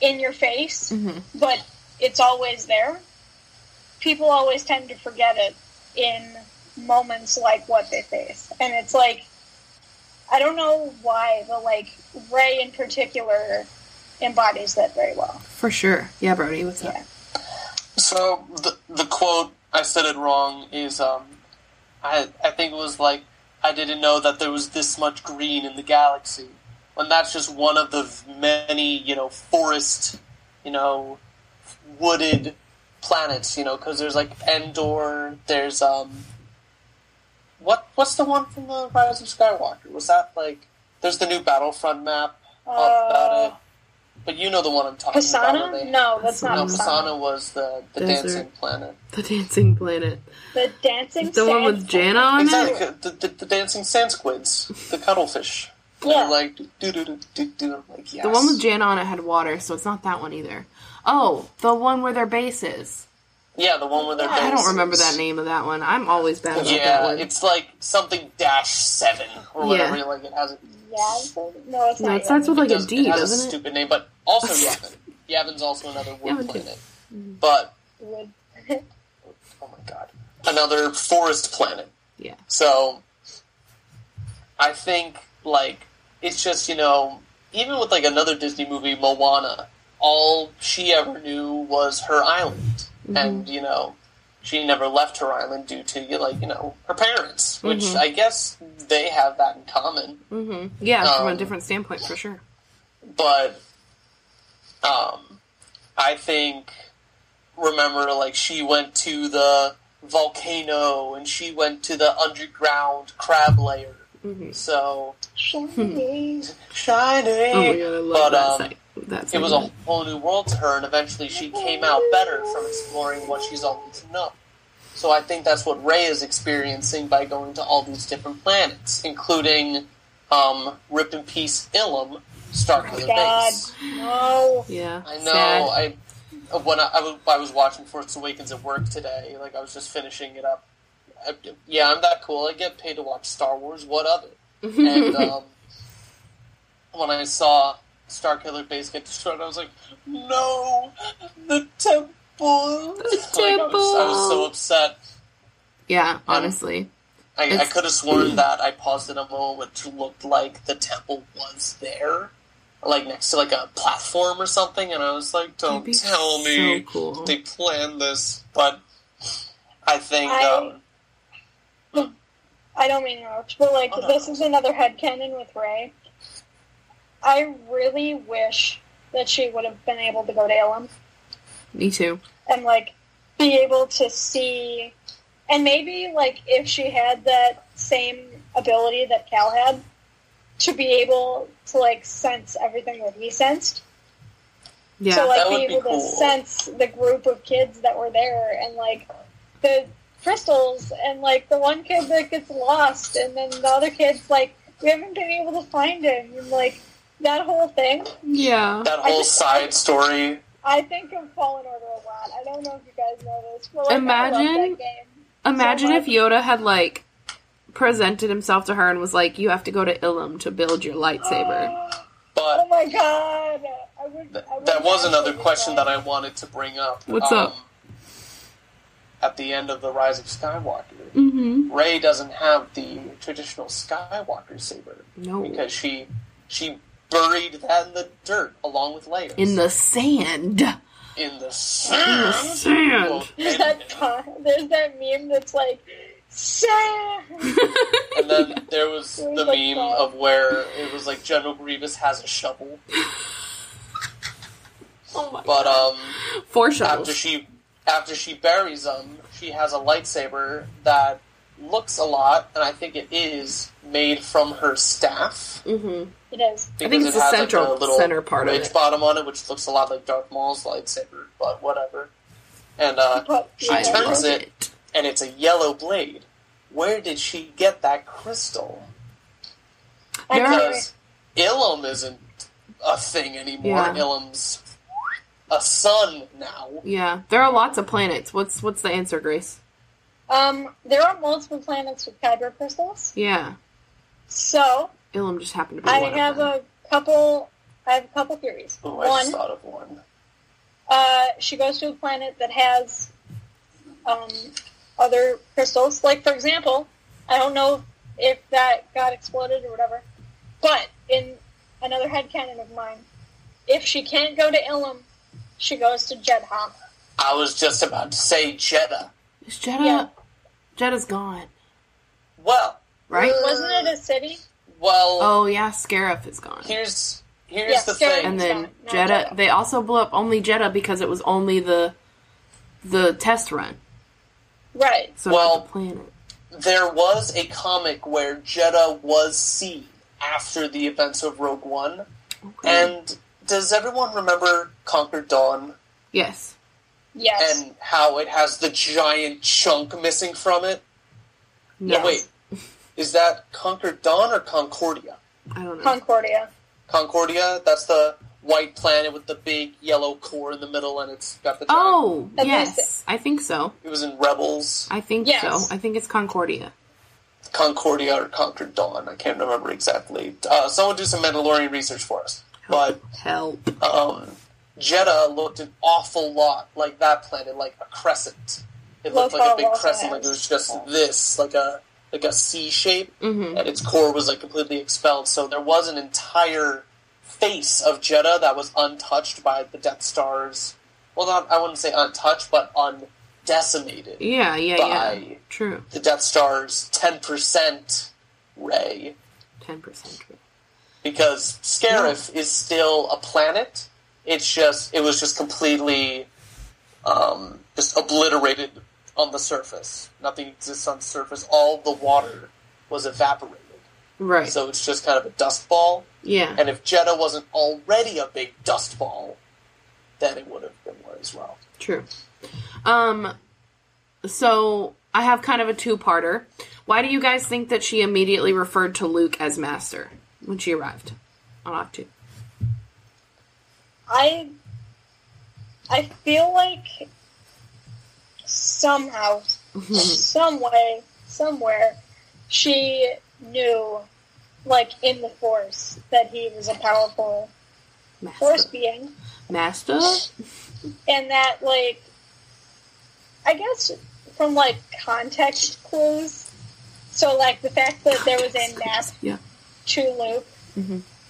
in your face, mm-hmm. but it's always there. People always tend to forget it in moments like what they face. And it's like, I don't know why, but, like, Rey in particular embodies that very well. For sure. Yeah, Brody, what's up? So, the quote, I said it wrong, is, I think it was, like, I didn't know that there was this much green in the galaxy. And that's just one of the many, you know, forest, you know, wooded planets, you know, because there's, like, Endor, there's, what's the one from the Rise of Skywalker? Was that, like, there's the new Battlefront map about it, but you know the one I'm talking about. Pisana? No, that's not Pisana. No, Pisana was the dancing planet. The one with Jaina on it? Exactly, the dancing sand squids, the cuttlefish. Yeah. Like, do-do-do-do-do, like, yes. The one with Jaina on it had water, so it's not that one either. Oh, the one where their base is. Yeah, the one where their base is. I don't remember that name of that one. I'm always bad about that one. Yeah, it's like something -7 or whatever. Yeah. Like, it has a... No, it's not. It starts with, like, a D, doesn't it? It has a stupid name, but also Yavin. Yavin's also another wood planet. Mm-hmm. But... wood. Oh my god. Another forest planet. Yeah. So, I think, like, it's just, you know, even with, like, another Disney movie, Moana, all she ever knew was her island. Mm-hmm. And, you know, she never left her island due to, like, you know, her parents, which I guess they have that in common. Mm-hmm. Yeah, from a different standpoint, for sure. But, I think, remember, like, she went to the volcano, and she went to the underground crab lair. Mm-hmm. So shiny. Oh my god, I love that segment. It was a whole new world to her, and eventually she came out better from exploring what she's always known. So I think that's what Rey is experiencing by going to all these different planets, including Rip in Peace Ilum, Starkiller Base. No. Yeah. I know. Sad. I was watching Force Awakens at work today. Like, I was just finishing it up. Yeah, I'm that cool. I get paid to watch Star Wars. What of it? And when I saw Starkiller Base get destroyed, I was like, no! The temple! The temple! Like, I was so upset. Yeah, honestly. I could have sworn that I paused in a moment which looked like the temple was there. Like, next to, like, a platform or something. And I was like, don't tell me. So cool. They planned this. But I think... I don't mean to interrupt, but, like, this is another headcanon with Rey. I really wish that she would have been able to go to Ilum. Me too. And, like, be able to see... And maybe, like, if she had that same ability that Cal had, to be able to, like, sense everything that he sensed. Yeah, so, like, that would be able to sense the group of kids that were there, and, like, the crystals, and, like, the one kid that gets lost, and then the other kid's, like, we haven't been able to find him, and, like, that whole thing. Yeah. That whole side story. I think of Fallen Order a lot. I don't know if you guys know this, but, like, I love that game. Imagine if Yoda had, like, presented himself to her and was like, you have to go to Ilum to build your lightsaber. But oh my god! I would that was another question that I wanted to bring up. What's up? At the end of The Rise of Skywalker, Rey doesn't have the traditional Skywalker saber. No. Because she buried that in the dirt, along with Leia. In the sand! In the sand. In the sand. Well, there's that meme that's like, sand. And then there was the meme of where it was like General Grievous has a shovel. Oh my god. Four shovels. After she buries them, she has a lightsaber that looks a lot, and I think it is made from her staff. Mm-hmm. It is. I think it's the center part of it. Ridge bottom on it, which looks a lot like Darth Maul's lightsaber, but whatever. And she turns it, and it's a yellow blade. Where did she get that crystal? Because Ilum isn't a thing anymore. Yeah. Ilum's a sun now. Yeah, there are lots of planets. What's the answer, Grace? There are multiple planets with kyber crystals. Yeah. So Ilum just happened to be one of them. I have a couple theories. Oh, I just thought of one. She goes to a planet that has other crystals. Like, for example, I don't know if that got exploded or whatever, but in another headcanon of mine, if she can't go to Ilum, she goes to Jedha. I was just about to say Jedha. Is Jedha? Yeah. Jedha's gone. Well. Right? Wasn't it a city? Well, oh yeah, Scarif is gone. Here's the thing. And then Jedha, they also blew up only Jedha because it was only the test run. Right. So well, the planet. There was a comic where Jedha was seen after the events of Rogue One. Okay. And does everyone remember Conquer Dawn? Yes. Yes. And how it has the giant chunk missing from it? Yes. No, wait. Is that Conquer Dawn or Concordia? I don't know. Concordia, that's the white planet with the big yellow core in the middle, and it's got the giant... Oh, yes. I think so. It was in Rebels. I think so. I think it's Concordia. Concordia or Conquer Dawn. I can't remember exactly. Someone do some Mandalorian research for us. Help. Jedha looked an awful lot like that planet, like a crescent. It looked like a big crescent, like it was just this, like a C shape, and its core was, like, completely expelled. So there was an entire face of Jedha that was untouched by the Death Star's... Well, I wouldn't say untouched, but undecimated. Yeah. True. The Death Star's 10% Rey. 10% Rey. Because Scarif is still a planet. It was just completely just obliterated on the surface. Nothing exists on the surface. All the water was evaporated. Right. So it's just kind of a dust ball. Yeah. And if Jedha wasn't already a big dust ball, then it would have been one as well. True. So I have kind of a two-parter. Why do you guys think that she immediately referred to Luke as Master when she arrived on Ahch-To? I feel like somehow, some way, somewhere, she knew, like, in the Force, that he was a powerful Master. Force being. Master? And that, like, I guess from, like, context clues, so, like, the fact that there was a map to Luke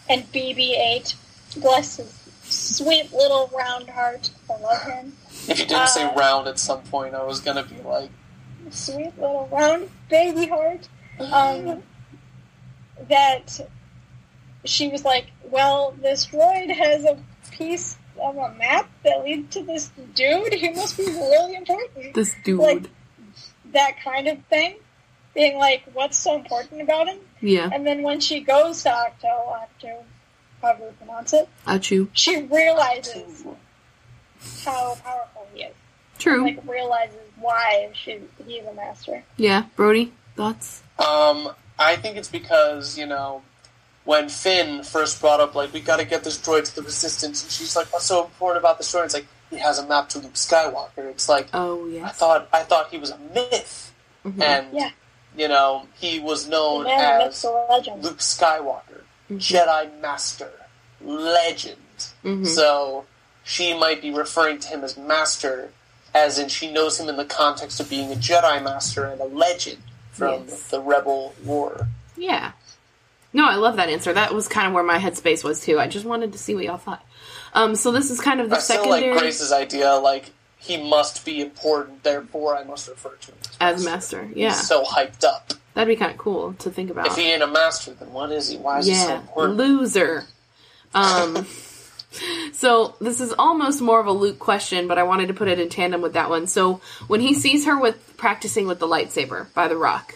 and BB-8, bless his sweet little round heart, I love him. If you didn't say round at some point, I was gonna be like... Sweet little round baby heart. That she was like, well, this droid has a piece of a map that leads to this dude. He must be really important. This dude. Like, that kind of thing. Being like, what's so important about him? Yeah. And then when she goes to Ahch-To, however you pronounce it, she realizes how powerful he is. True. Like, realizes why he's a master. Yeah. Brody, thoughts? I think it's because, you know, when Finn first brought up, like, we gotta get this droid to the Resistance, and she's like, what's so important about this droid? It's like, he has a map to Luke Skywalker. It's like, oh, yes. I thought he was a myth. Mm-hmm. And, you know, he was known as Luke Skywalker, Jedi Master, Legend. So she might be referring to him as Master, as in she knows him in the context of being a Jedi Master and a Legend from the Rebel War. Yeah. No, I love that answer. That was kind of where my headspace was, too. I just wanted to see what y'all thought. So this is kind of the secondary... I still like Grace's idea, like, he must be important, therefore I must refer to him as Master. Yeah. He's so hyped up. That'd be kind of cool to think about. If he ain't a master, then what is he? Why is he so important? Loser. So this is almost more of a Luke question, but I wanted to put it in tandem with that one. So when he sees her with practicing with the lightsaber by the rock,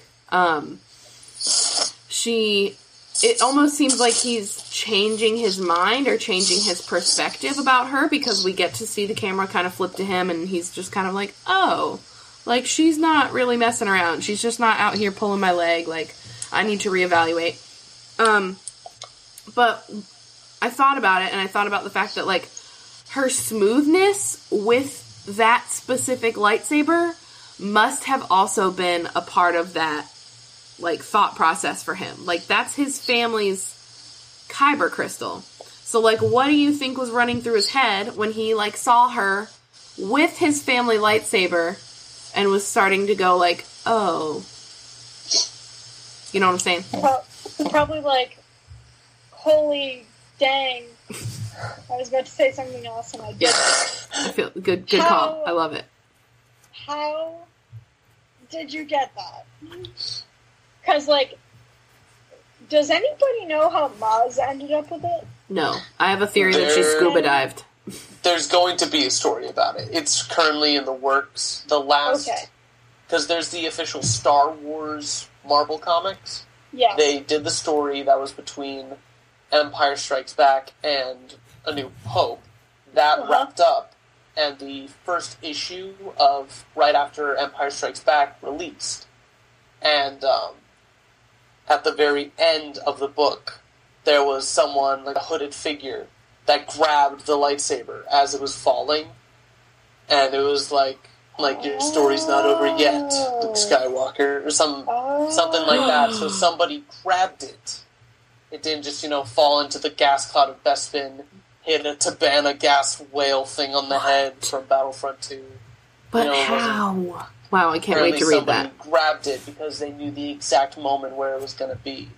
it almost seems like he's changing his mind or changing his perspective about her, because we get to see the camera kind of flip to him and he's just kind of like, oh, like, she's not really messing around. She's just not out here pulling my leg. Like, I need to reevaluate. But I thought about it, and I thought about the fact that, like, her smoothness with that specific lightsaber must have also been a part of that, like, thought process for him. Like, that's his family's kyber crystal. So, like, what do you think was running through his head when he, like, saw her with his family lightsaber and was starting to go, like, oh. You know what I'm saying? Probably, like, holy... Dang. I was about to say something else and I didn't. Yeah. Good call. I love it. How did you get that? Because, like, does anybody know how Maz ended up with it? No. I have a theory that she scuba dived. There's going to be a story about it. It's currently in the works. The last... Because there's the official Star Wars Marvel comics. Yeah. They did the story that was between... Empire Strikes Back and A New Hope. That wrapped up, and the first issue of right after Empire Strikes Back released. And at the very end of the book, there was someone, like a hooded figure, that grabbed the lightsaber as it was falling. And it was like your story's not over yet, Luke Skywalker, or something like that. So somebody grabbed it. It didn't just, you know, fall into the gas cloud of Bespin, hit a Tabana gas whale thing on the head from Battlefront 2. But you know, how? Wow, I can't wait to read that. Somebody grabbed it because they knew the exact moment where it was going to be.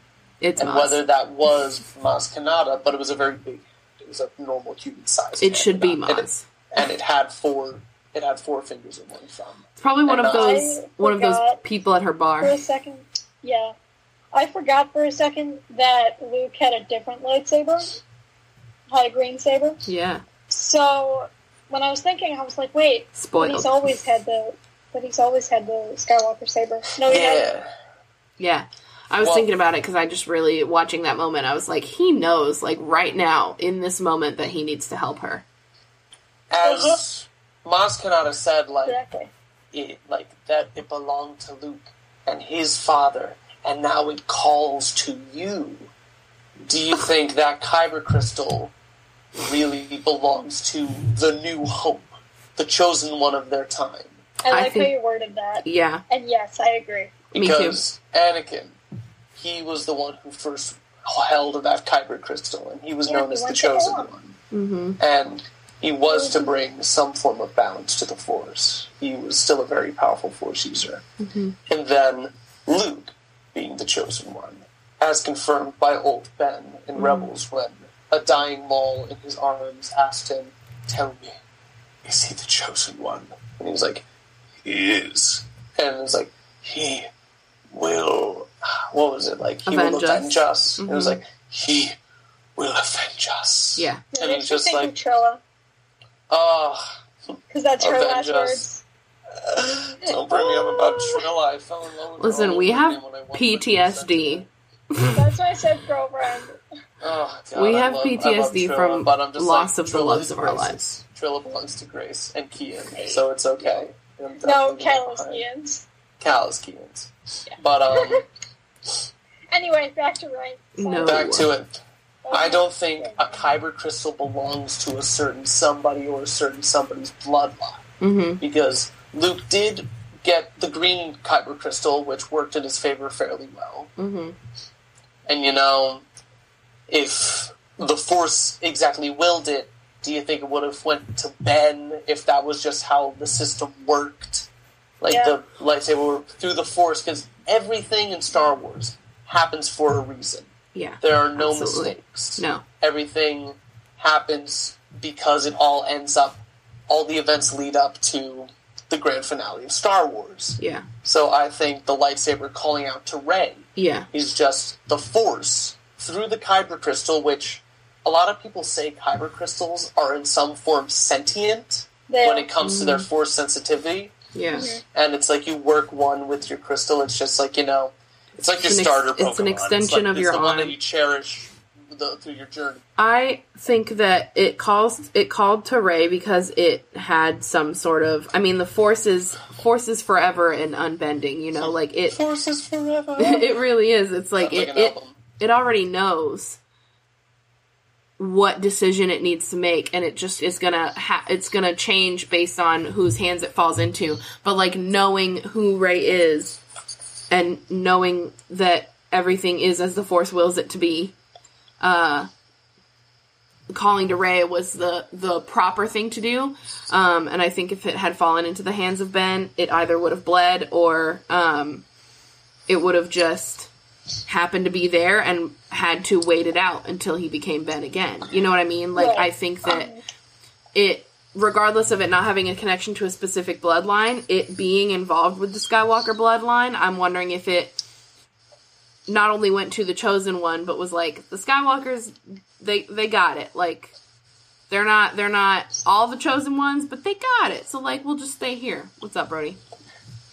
And Maz. Whether that was Maz Kanata, but it was a very big, it was a normal human size. It should be Maz. And it had four fingers in one thumb. It's probably one of those people at her bar. For a second, yeah. I forgot for a second that Luke had a different lightsaber. Had a green saber. Yeah. So when I was thinking, I was like, wait, spoiled. But he's always had the Skywalker saber. No, he hasn't. Yeah. I was thinking about it because I just really, watching that moment, I was like, he knows, like, right now, in this moment, that he needs to help her. As Maz Kanata said, like, it belonged to Luke and his father. And now it calls to you. Do you think that kyber crystal really belongs to the New Hope, the chosen one of their time? I like how you worded that. Yeah. And yes, I agree. Because Anakin, he was the one who first held of that Kyber crystal, and he was known as the chosen one. Mm-hmm. And he was to bring some form of balance to the Force. He was still a very powerful Force user. Mm-hmm. And then Luke, being the chosen one, as confirmed by old Ben in Rebels when a dying Maul in his arms asked him, "Tell me, is he the chosen one?" And he was like, "He is." And it's like, "He will," what was it? Like, "He will avenge us." Mm-hmm. It was like, "He will avenge us." Yeah. And it's just like, Trilla. Because that's her last words. Don't bring me up about Trilla. I fell in love with her. Listen, we have PTSD. That's why I said girlfriend. Oh, God, we have PTSD from loss of the loves of our lives. Trilla belongs to Grace and Kian, so it's okay. No, Cal is Kian's. Cal is Kian's. Yeah. But, anyway, back to Ryan. No. Back to it. I don't think a Kyber crystal belongs to a certain somebody or a certain somebody's bloodline. Mm-hmm. Because Luke did get the green Kyber crystal, which worked in his favor fairly well. Mm-hmm. And, you know, if the Force exactly willed it, do you think it would have went to Ben if that was just how the system worked? Like, the lightsaber through the Force, because everything in Star Wars happens for a reason. Yeah, there are no mistakes. No, everything happens because it all ends up. All the events lead up to the grand finale of Star Wars. Yeah. So I think the lightsaber calling out to Rey. Yeah. Is just the Force through the Kyber crystal, which a lot of people say Kyber crystals are in some form sentient when it comes to their Force sensitivity. Yeah. Mm-hmm. And it's like you work one with your crystal. It's just like, you know, it's like your starter Pokemon. It's an extension of your arm. It's the one that you cherish through your journey. I think that it called to Rey because it had some sort of... I mean, the Force is forever and unbending, you know? Like it. Force is forever! It really is. It's like it already knows what decision it needs to make, and it just is gonna it's gonna change based on whose hands it falls into. But like knowing who Rey is, and knowing that everything is as the Force wills it to be, calling to Rey was the proper thing to do. And I think if it had fallen into the hands of Ben, it either would have bled or it would have just happened to be there and had to wait it out until he became Ben again. You know what I mean? Like, I think that it, regardless of it not having a connection to a specific bloodline, it being involved with the Skywalker bloodline, I'm wondering if it not only went to the chosen one, but was like, the Skywalkers, they got it. Like, they're not all the chosen ones, but they got it. So, like, we'll just stay here. What's up, Brody?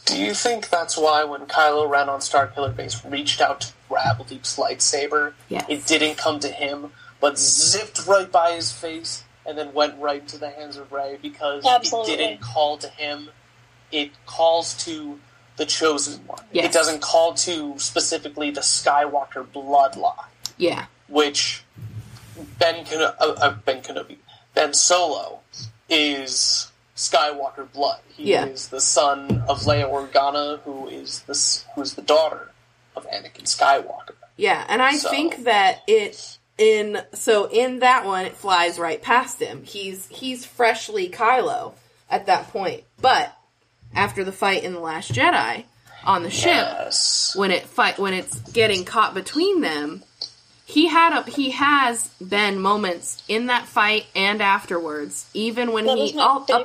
Do you think that's why when Kylo Ren on Starkiller Base reached out to grab Luke's lightsaber, it didn't come to him, but zipped right by his face and then went right to the hands of Rey? Because it didn't call to him. It calls to the chosen one. Yes. It doesn't call to specifically the Skywalker bloodline. Yeah. Which Ben Solo is... Skywalker blood. He is the son of Leia Organa, who is the daughter of Anakin Skywalker. Yeah, and I think that in that one it flies right past him. He's freshly Kylo at that point. But after the fight in The Last Jedi on the ship, when it's getting caught between them, He has Ben moments in that fight and afterwards, even when until the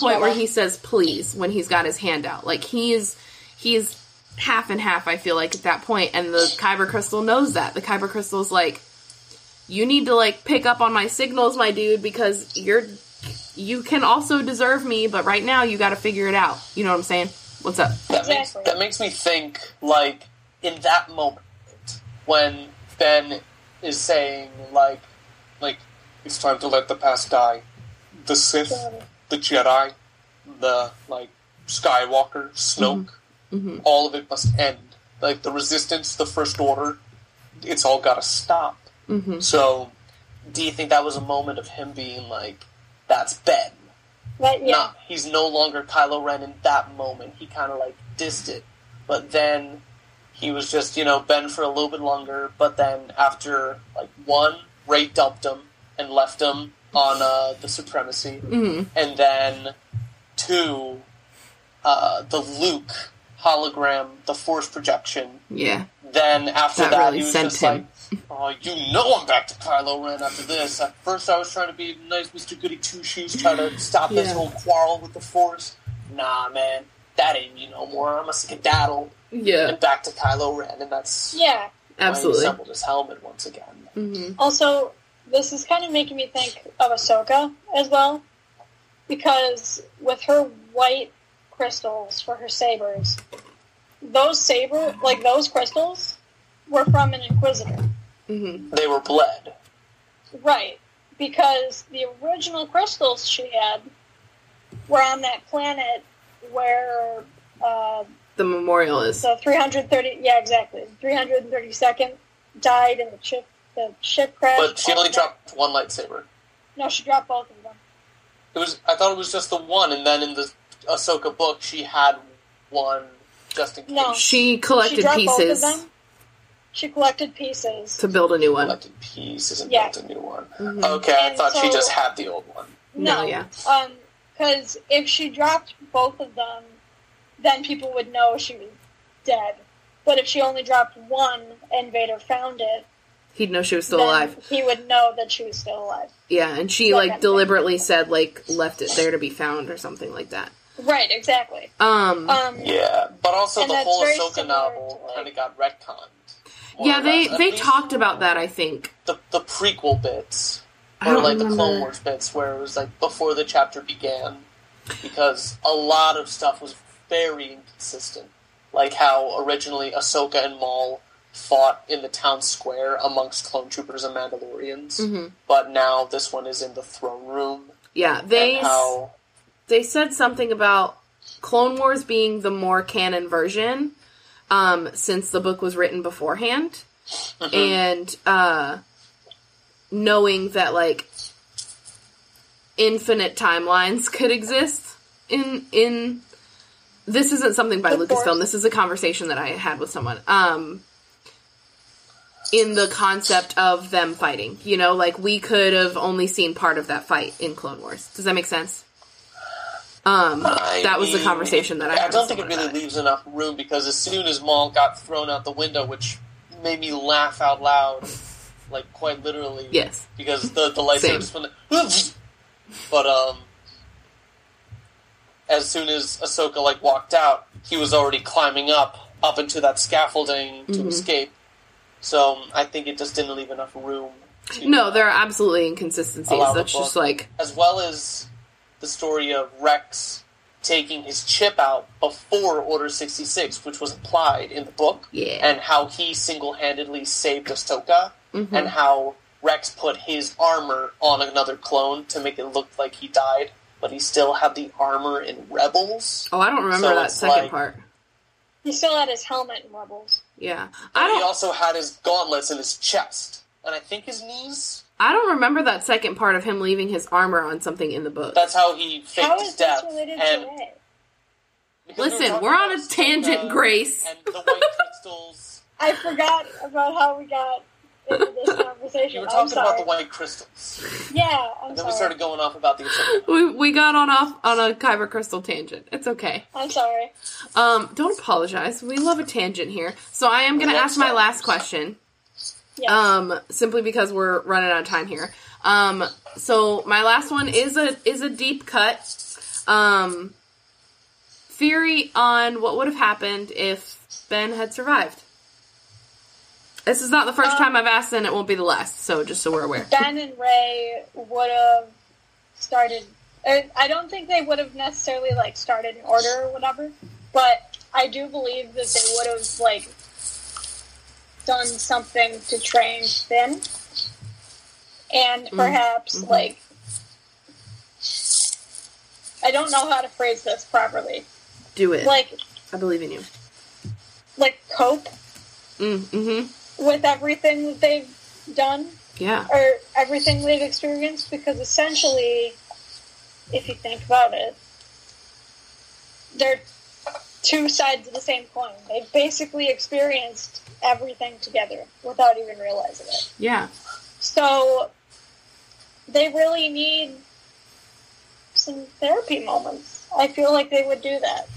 point where he says please when he's got his hand out. Like he's half and half, I feel like, at that point, and the Kyber crystal knows that. The Kyber crystal's like, you need to like pick up on my signals, my dude, because you can also deserve me, but right now you got to figure it out. You know what I'm saying? What's up? That makes me think, like, in that moment when Ben is saying, like it's time to let the past die. The Sith, the Jedi, the, like, Skywalker, Snoke, all of it must end. Like, the Resistance, the First Order, it's all gotta stop. Mm-hmm. So, do you think that was a moment of him being like, that's Ben? But yeah, he's no longer Kylo Ren in that moment. He kind of like dissed it, but then he was just, you know, Ben for a little bit longer. But then after like one, Rey dumped him and left him on the Supremacy, and then two, the Luke hologram, the Force projection. Yeah. Then after that, really he was just him. Like, oh, you know I'm back to Kylo Ren after this. At first I was trying to be nice Mr. Goody-Two-Shoes, trying to stop this whole quarrel with the Force. Nah, man, that ain't me no more. I'm a skedaddle. Yeah. And back to Kylo Ren, and that's... Yeah. Absolutely. He assembled his helmet once again. Mm-hmm. Also, this is kind of making me think of Ahsoka as well, because with her white crystals for her sabers... Those crystals were from an Inquisitor. Mm-hmm. They were bled. Right, because the original crystals she had were on that planet where... the memorial is. So 330... Yeah, exactly. 332nd died in the ship crash. But she only dropped one lightsaber. No, she dropped both of them. I thought it was just the one, and then in the Ahsoka book, she had one... Just in case. No, she collected pieces. Both of them. She collected pieces to build a new one. Collected pieces and built a new one. Mm-hmm. Okay, and I thought she just had the old one. No, yeah. Because if she dropped both of them, then people would know she was dead. But if she only dropped one and Vader found it, he'd know she was still alive. He would know that she was still alive. Yeah, and she like deliberately said like left it there to be found or something like that. Right, exactly. Yeah, but also the whole Ahsoka novel kind of got retconned. Yeah, they talked about that, I think. The prequel bits, or like the Clone Wars bits, where it was like before the chapter began, because a lot of stuff was very inconsistent. Like how originally Ahsoka and Maul fought in the town square amongst clone troopers and Mandalorians, but now this one is in the throne room. Yeah, They said something about Clone Wars being the more canon version, since the book was written beforehand, and knowing that like infinite timelines could exist in this isn't something by Lucasfilm. This is a conversation that I had with someone. In the concept of them fighting, you know, like we could have only seen part of that fight in Clone Wars. Does that make sense? That was the conversation that I had. I don't think it really leaves enough room, because as soon as Maul got thrown out the window, which made me laugh out loud, like quite literally. Yes. Because the lightsaber spun. But as soon as Ahsoka like walked out, he was already climbing up into that scaffolding to escape. So I think it just didn't leave enough room. No, there are absolutely inconsistencies. That's just like, as well as the story of Rex taking his chip out before Order 66, which was implied in the book, and how he single-handedly saved Ahsoka, and how Rex put his armor on another clone to make it look like he died, but he still had the armor in Rebels. Oh, I don't remember that second part. He still had his helmet in Rebels. Yeah. He also had his gauntlets in his chest, and I think his knees... I don't remember that second part of him leaving his armor on something in the book. That's how he faked his death. How is this related to it? Listen, we're on a tangent, Grace. And the white crystals. I forgot about how we got into this conversation. You were talking about the white crystals. Yeah, I'm sorry. Then we started going off about the... We got off on a kyber crystal tangent. It's okay. I'm sorry. Don't apologize. We love a tangent here. So I am going to ask my last question. Yes. Simply because we're running out of time here. So my last one is a deep cut. Theory on what would have happened if Ben had survived. This is not the first time I've asked, and it won't be the last. So just so we're aware, Ben and Rey would have started. I don't think they would have necessarily like started an order or whatever, but I do believe that they would have like done something to train Finn, and perhaps, like, I don't know how to phrase this properly. Do it. Like, I believe in you. Like, cope with everything that they've done. Yeah. Or everything they've experienced, because essentially if you think about it. They're two sides of the same coin. They basically experienced everything together without even realizing it. Yeah. So they really need some therapy moments. I feel like they would do that.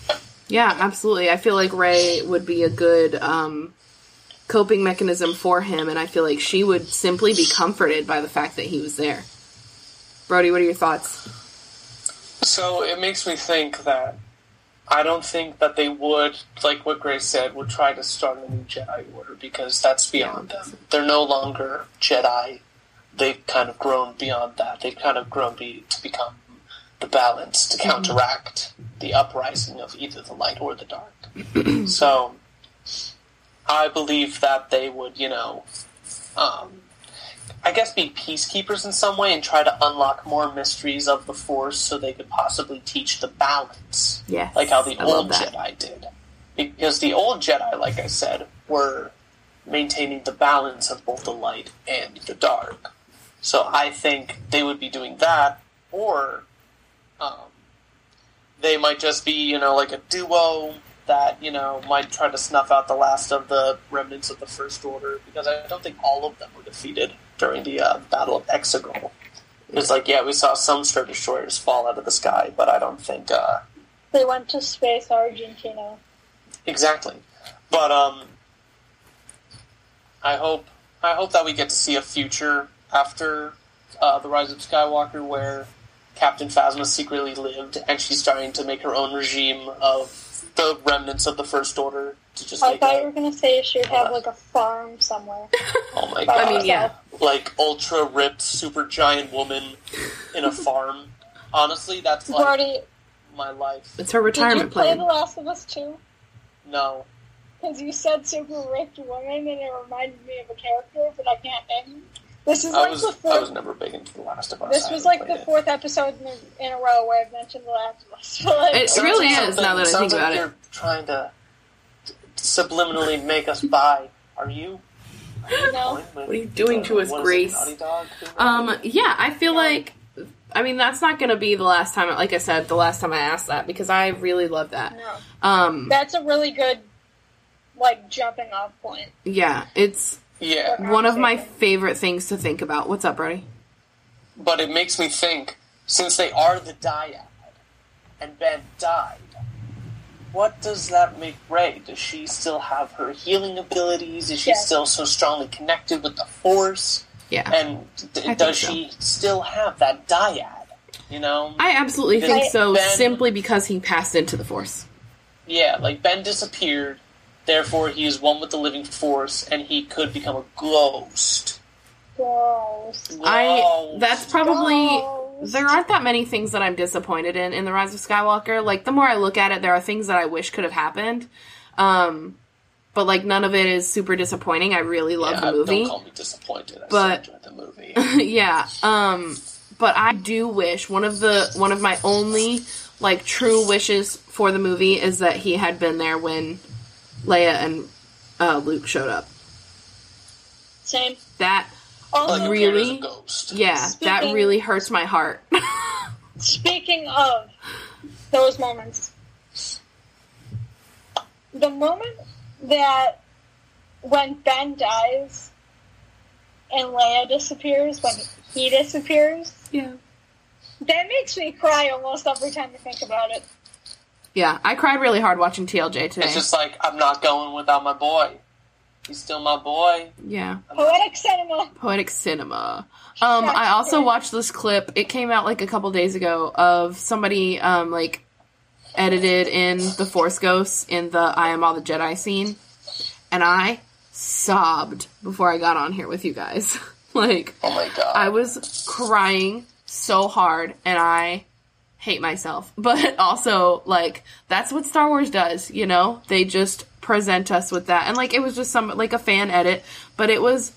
Yeah, absolutely. I feel like Rey would be a good coping mechanism for him, and I feel like she would simply be comforted by the fact that he was there. Brody, what are your thoughts? So it makes me think that I don't think that they would, like what Grace said, would try to start a new Jedi Order, because that's beyond them. They're no longer Jedi. They've kind of grown beyond that. They've kind of grown to become the balance, to counteract the uprising of either the light or the dark. So I believe that they would, you know, I guess be peacekeepers in some way and try to unlock more mysteries of the Force so they could possibly teach the balance. Yes, like how the old Jedi did. Because the old Jedi, like I said, were maintaining the balance of both the light and the dark. So I think they would be doing that, or they might just be, you know, like a duo that, you know, might try to snuff out the last of the remnants of the First Order, because I don't think all of them were defeated during the Battle of Exegol. It was like, yeah, we saw some Star Destroyers fall out of the sky, but I don't think... They went to space, Argentina. Exactly. But I hope that we get to see a future after The Rise of Skywalker where Captain Phasma secretly lived, and she's starting to make her own regime of the remnants of the First Order to just. I thought you were going to say she would have like a farm somewhere. Oh my god! I mean, yeah, like ultra ripped, super giant woman in a farm. Honestly, that's like Brody, my life. It's her retirement plan. Did you play The Last of Us 2? No. Because you said super ripped woman, and it reminded me of a character, but I can't name him. This is like the fourth. I was never big into The Last of Us. This was like the fourth episode in a row where I've mentioned The Last of Us. It really is, now that I think about it. They're trying to subliminally make us buy. Are you? No. What are you doing to us, Grace? Yeah, I feel like... I mean, that's not going to be the last time... Like I said, the last time I asked that, because I really love that. No. That's a really good, like, jumping off point. Yeah, it's... Yeah. One of my favorite things to think about. What's up, Brody? But it makes me think, since they are the dyad, and Ben died, what does that make Rey? Does she still have her healing abilities? Is she still so strongly connected with the Force? Yeah. And does she still have that dyad, you know? I absolutely think so, simply because he passed into the Force. Yeah, like Ben disappeared. Therefore, he is one with the living Force, and he could become a ghost. That's probably... Ghost. There aren't that many things that I'm disappointed in The Rise of Skywalker. Like, the more I look at it, there are things that I wish could have happened. But, like, none of it is super disappointing. I really love the movie. Don't call me disappointed. I still enjoyed the movie. Yeah. But I do wish... One of my only, like, true wishes for the movie is that he had been there when... Leia and Luke showed up. Same. That really... that really hurts my heart. Speaking of those moments, the moment that when Ben dies and Leia disappears, when he disappears, that makes me cry almost every time I think about it. Yeah, I cried really hard watching TLJ today. It's just like, I'm not going without my boy. He's still my boy. Yeah. Poetic cinema. I also watched this clip. It came out like a couple days ago of somebody like edited in the Force Ghosts in the I Am All the Jedi scene. And I sobbed before I got on here with you guys. Like, oh my God. I was crying so hard, and I... hate myself, but also, like, that's what Star Wars does, you know? They just present us with that, and, like, it was just a fan edit, but it was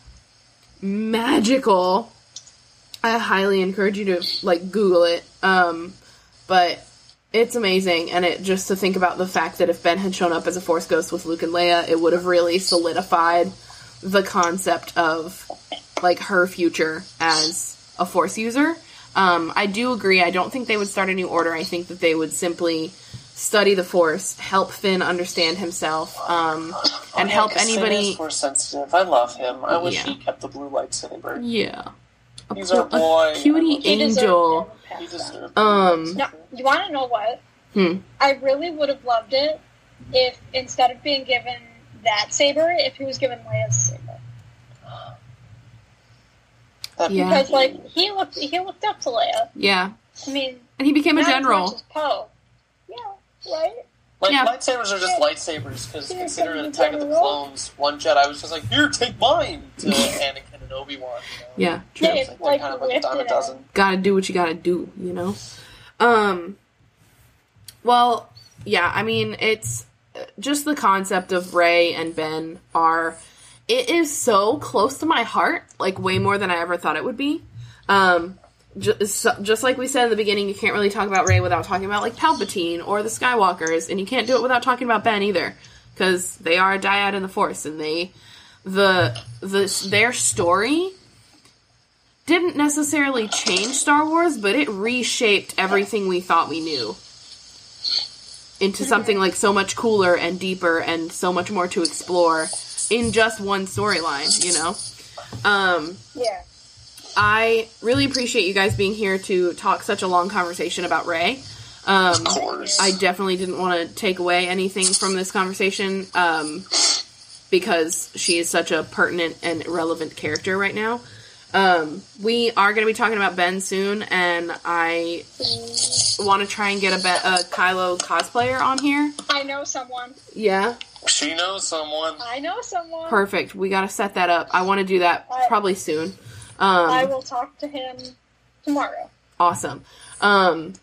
magical. I highly encourage you to, like, Google it, but it's amazing, and it, just to think about the fact that if Ben had shown up as a Force Ghost with Luke and Leia, it would have really solidified the concept of, like, her future as a Force user, I do agree. I don't think they would start a new order. I think that they would simply study the Force, help Finn understand himself, and help anybody. Finn is Force sensitive. I love him. I wish he kept the blue lightsaber. Yeah. He's our boy. A cutie angel. He deserved no, you want to know what? I really would have loved it if, instead of being given that saber, if he was given Leia's saber. Because, like, he looked up to Leia. Yeah. I mean... And he became a general. Poe. Yeah, right? Like, lightsabers are just lightsabers, because considering Attack of the Clones, one Jedi was just like, here, take mine! To Anakin and Obi-Wan. You know? Yeah, true. It's like kind of like a dime a dozen. Gotta do what you gotta do, you know? Well, yeah, I mean, it's... Just the concept of Rey and Ben are... It is so close to my heart, like, way more than I ever thought it would be. Just like we said in the beginning, you can't really talk about Rey without talking about, like, Palpatine or the Skywalkers, and you can't do it without talking about Ben either, because they are a dyad in the Force, and their story didn't necessarily change Star Wars, but it reshaped everything we thought we knew into something, like, so much cooler and deeper and so much more to explore in just one storyline, you know? Yeah. I really appreciate you guys being here to talk such a long conversation about Rey. Of course. I definitely didn't want to take away anything from this conversation, because she is such a pertinent and relevant character right now. We are going to be talking about Ben soon, and I want to try and get a Kylo cosplayer on here. I know someone. Yeah? She knows someone. I know someone. Perfect. We gotta set that up. I want to do that probably soon. I will talk to him tomorrow. Awesome. Because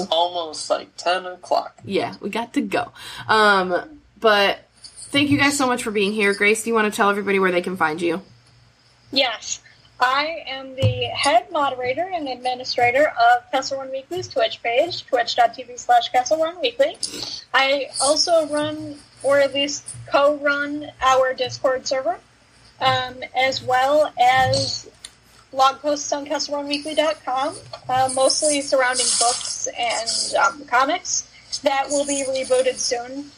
it's almost like 10 o'clock. Yeah, we got to go. But thank you guys so much for being here. Grace, do you want to tell everybody where they can find you? Yes. I am the head moderator and administrator of Kessel Run Weekly's Twitch page, twitch.tv/Kessel Run Weekly. I also run, or at least co-run, our Discord server, as well as blog posts on KesselRunWeekly.com, mostly surrounding books and comics. That will be rebooted soon.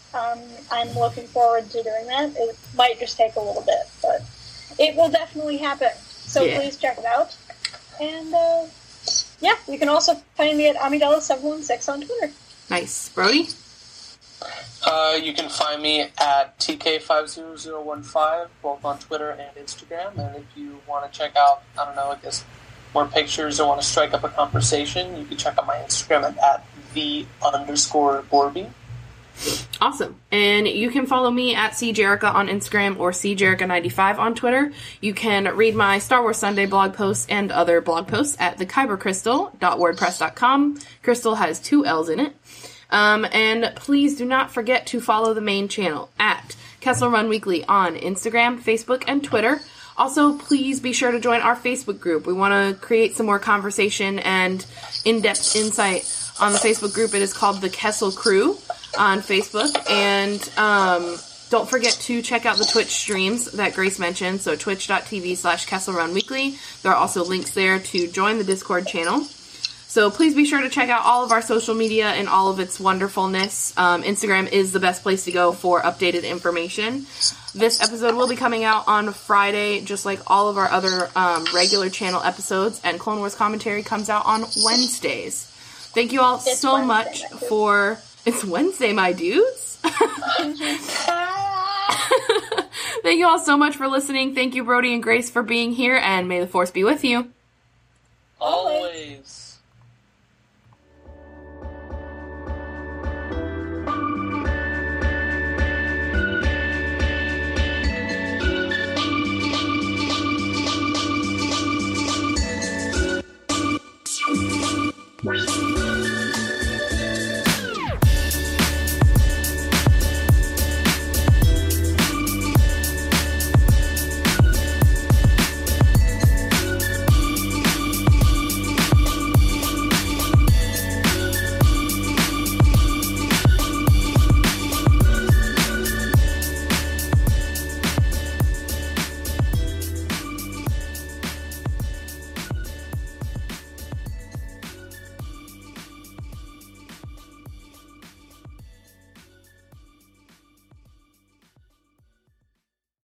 I'm looking forward to doing that. It might just take a little bit, but it will definitely happen. So please check it out. And, yeah, you can also find me at Amidala716 on Twitter. Nice. Brody? You can find me at TK50015, both on Twitter and Instagram. And if you want to check out, I don't know, I guess, more pictures or want to strike up a conversation, you can check out my Instagram at the_Borby. Awesome. And you can follow me at CJerica on Instagram or CJerica95 on Twitter. You can read my Star Wars Sunday blog posts and other blog posts at thekybercrystal.wordpress.com. Crystal has 2 L's in it. And please do not forget to follow the main channel at Kessel Run Weekly on Instagram, Facebook, and Twitter. Also, please be sure to join our Facebook group. We want to create some more conversation and in-depth insight on the Facebook group. It is called The Kessel Crew on Facebook, and don't forget to check out the Twitch streams that Grace mentioned, so twitch.tv/Kessel Run Weekly. There are also links there to join the Discord channel. So please be sure to check out all of our social media and all of its wonderfulness. Instagram is the best place to go for updated information. This episode will be coming out on Friday, just like all of our other regular channel episodes, and Clone Wars commentary comes out on Wednesdays. Thank you all so much for... It's Wednesday, my dudes. Thank you all so much for listening. Thank you, Brody and Grace, for being here, and may the Force be with you. Always.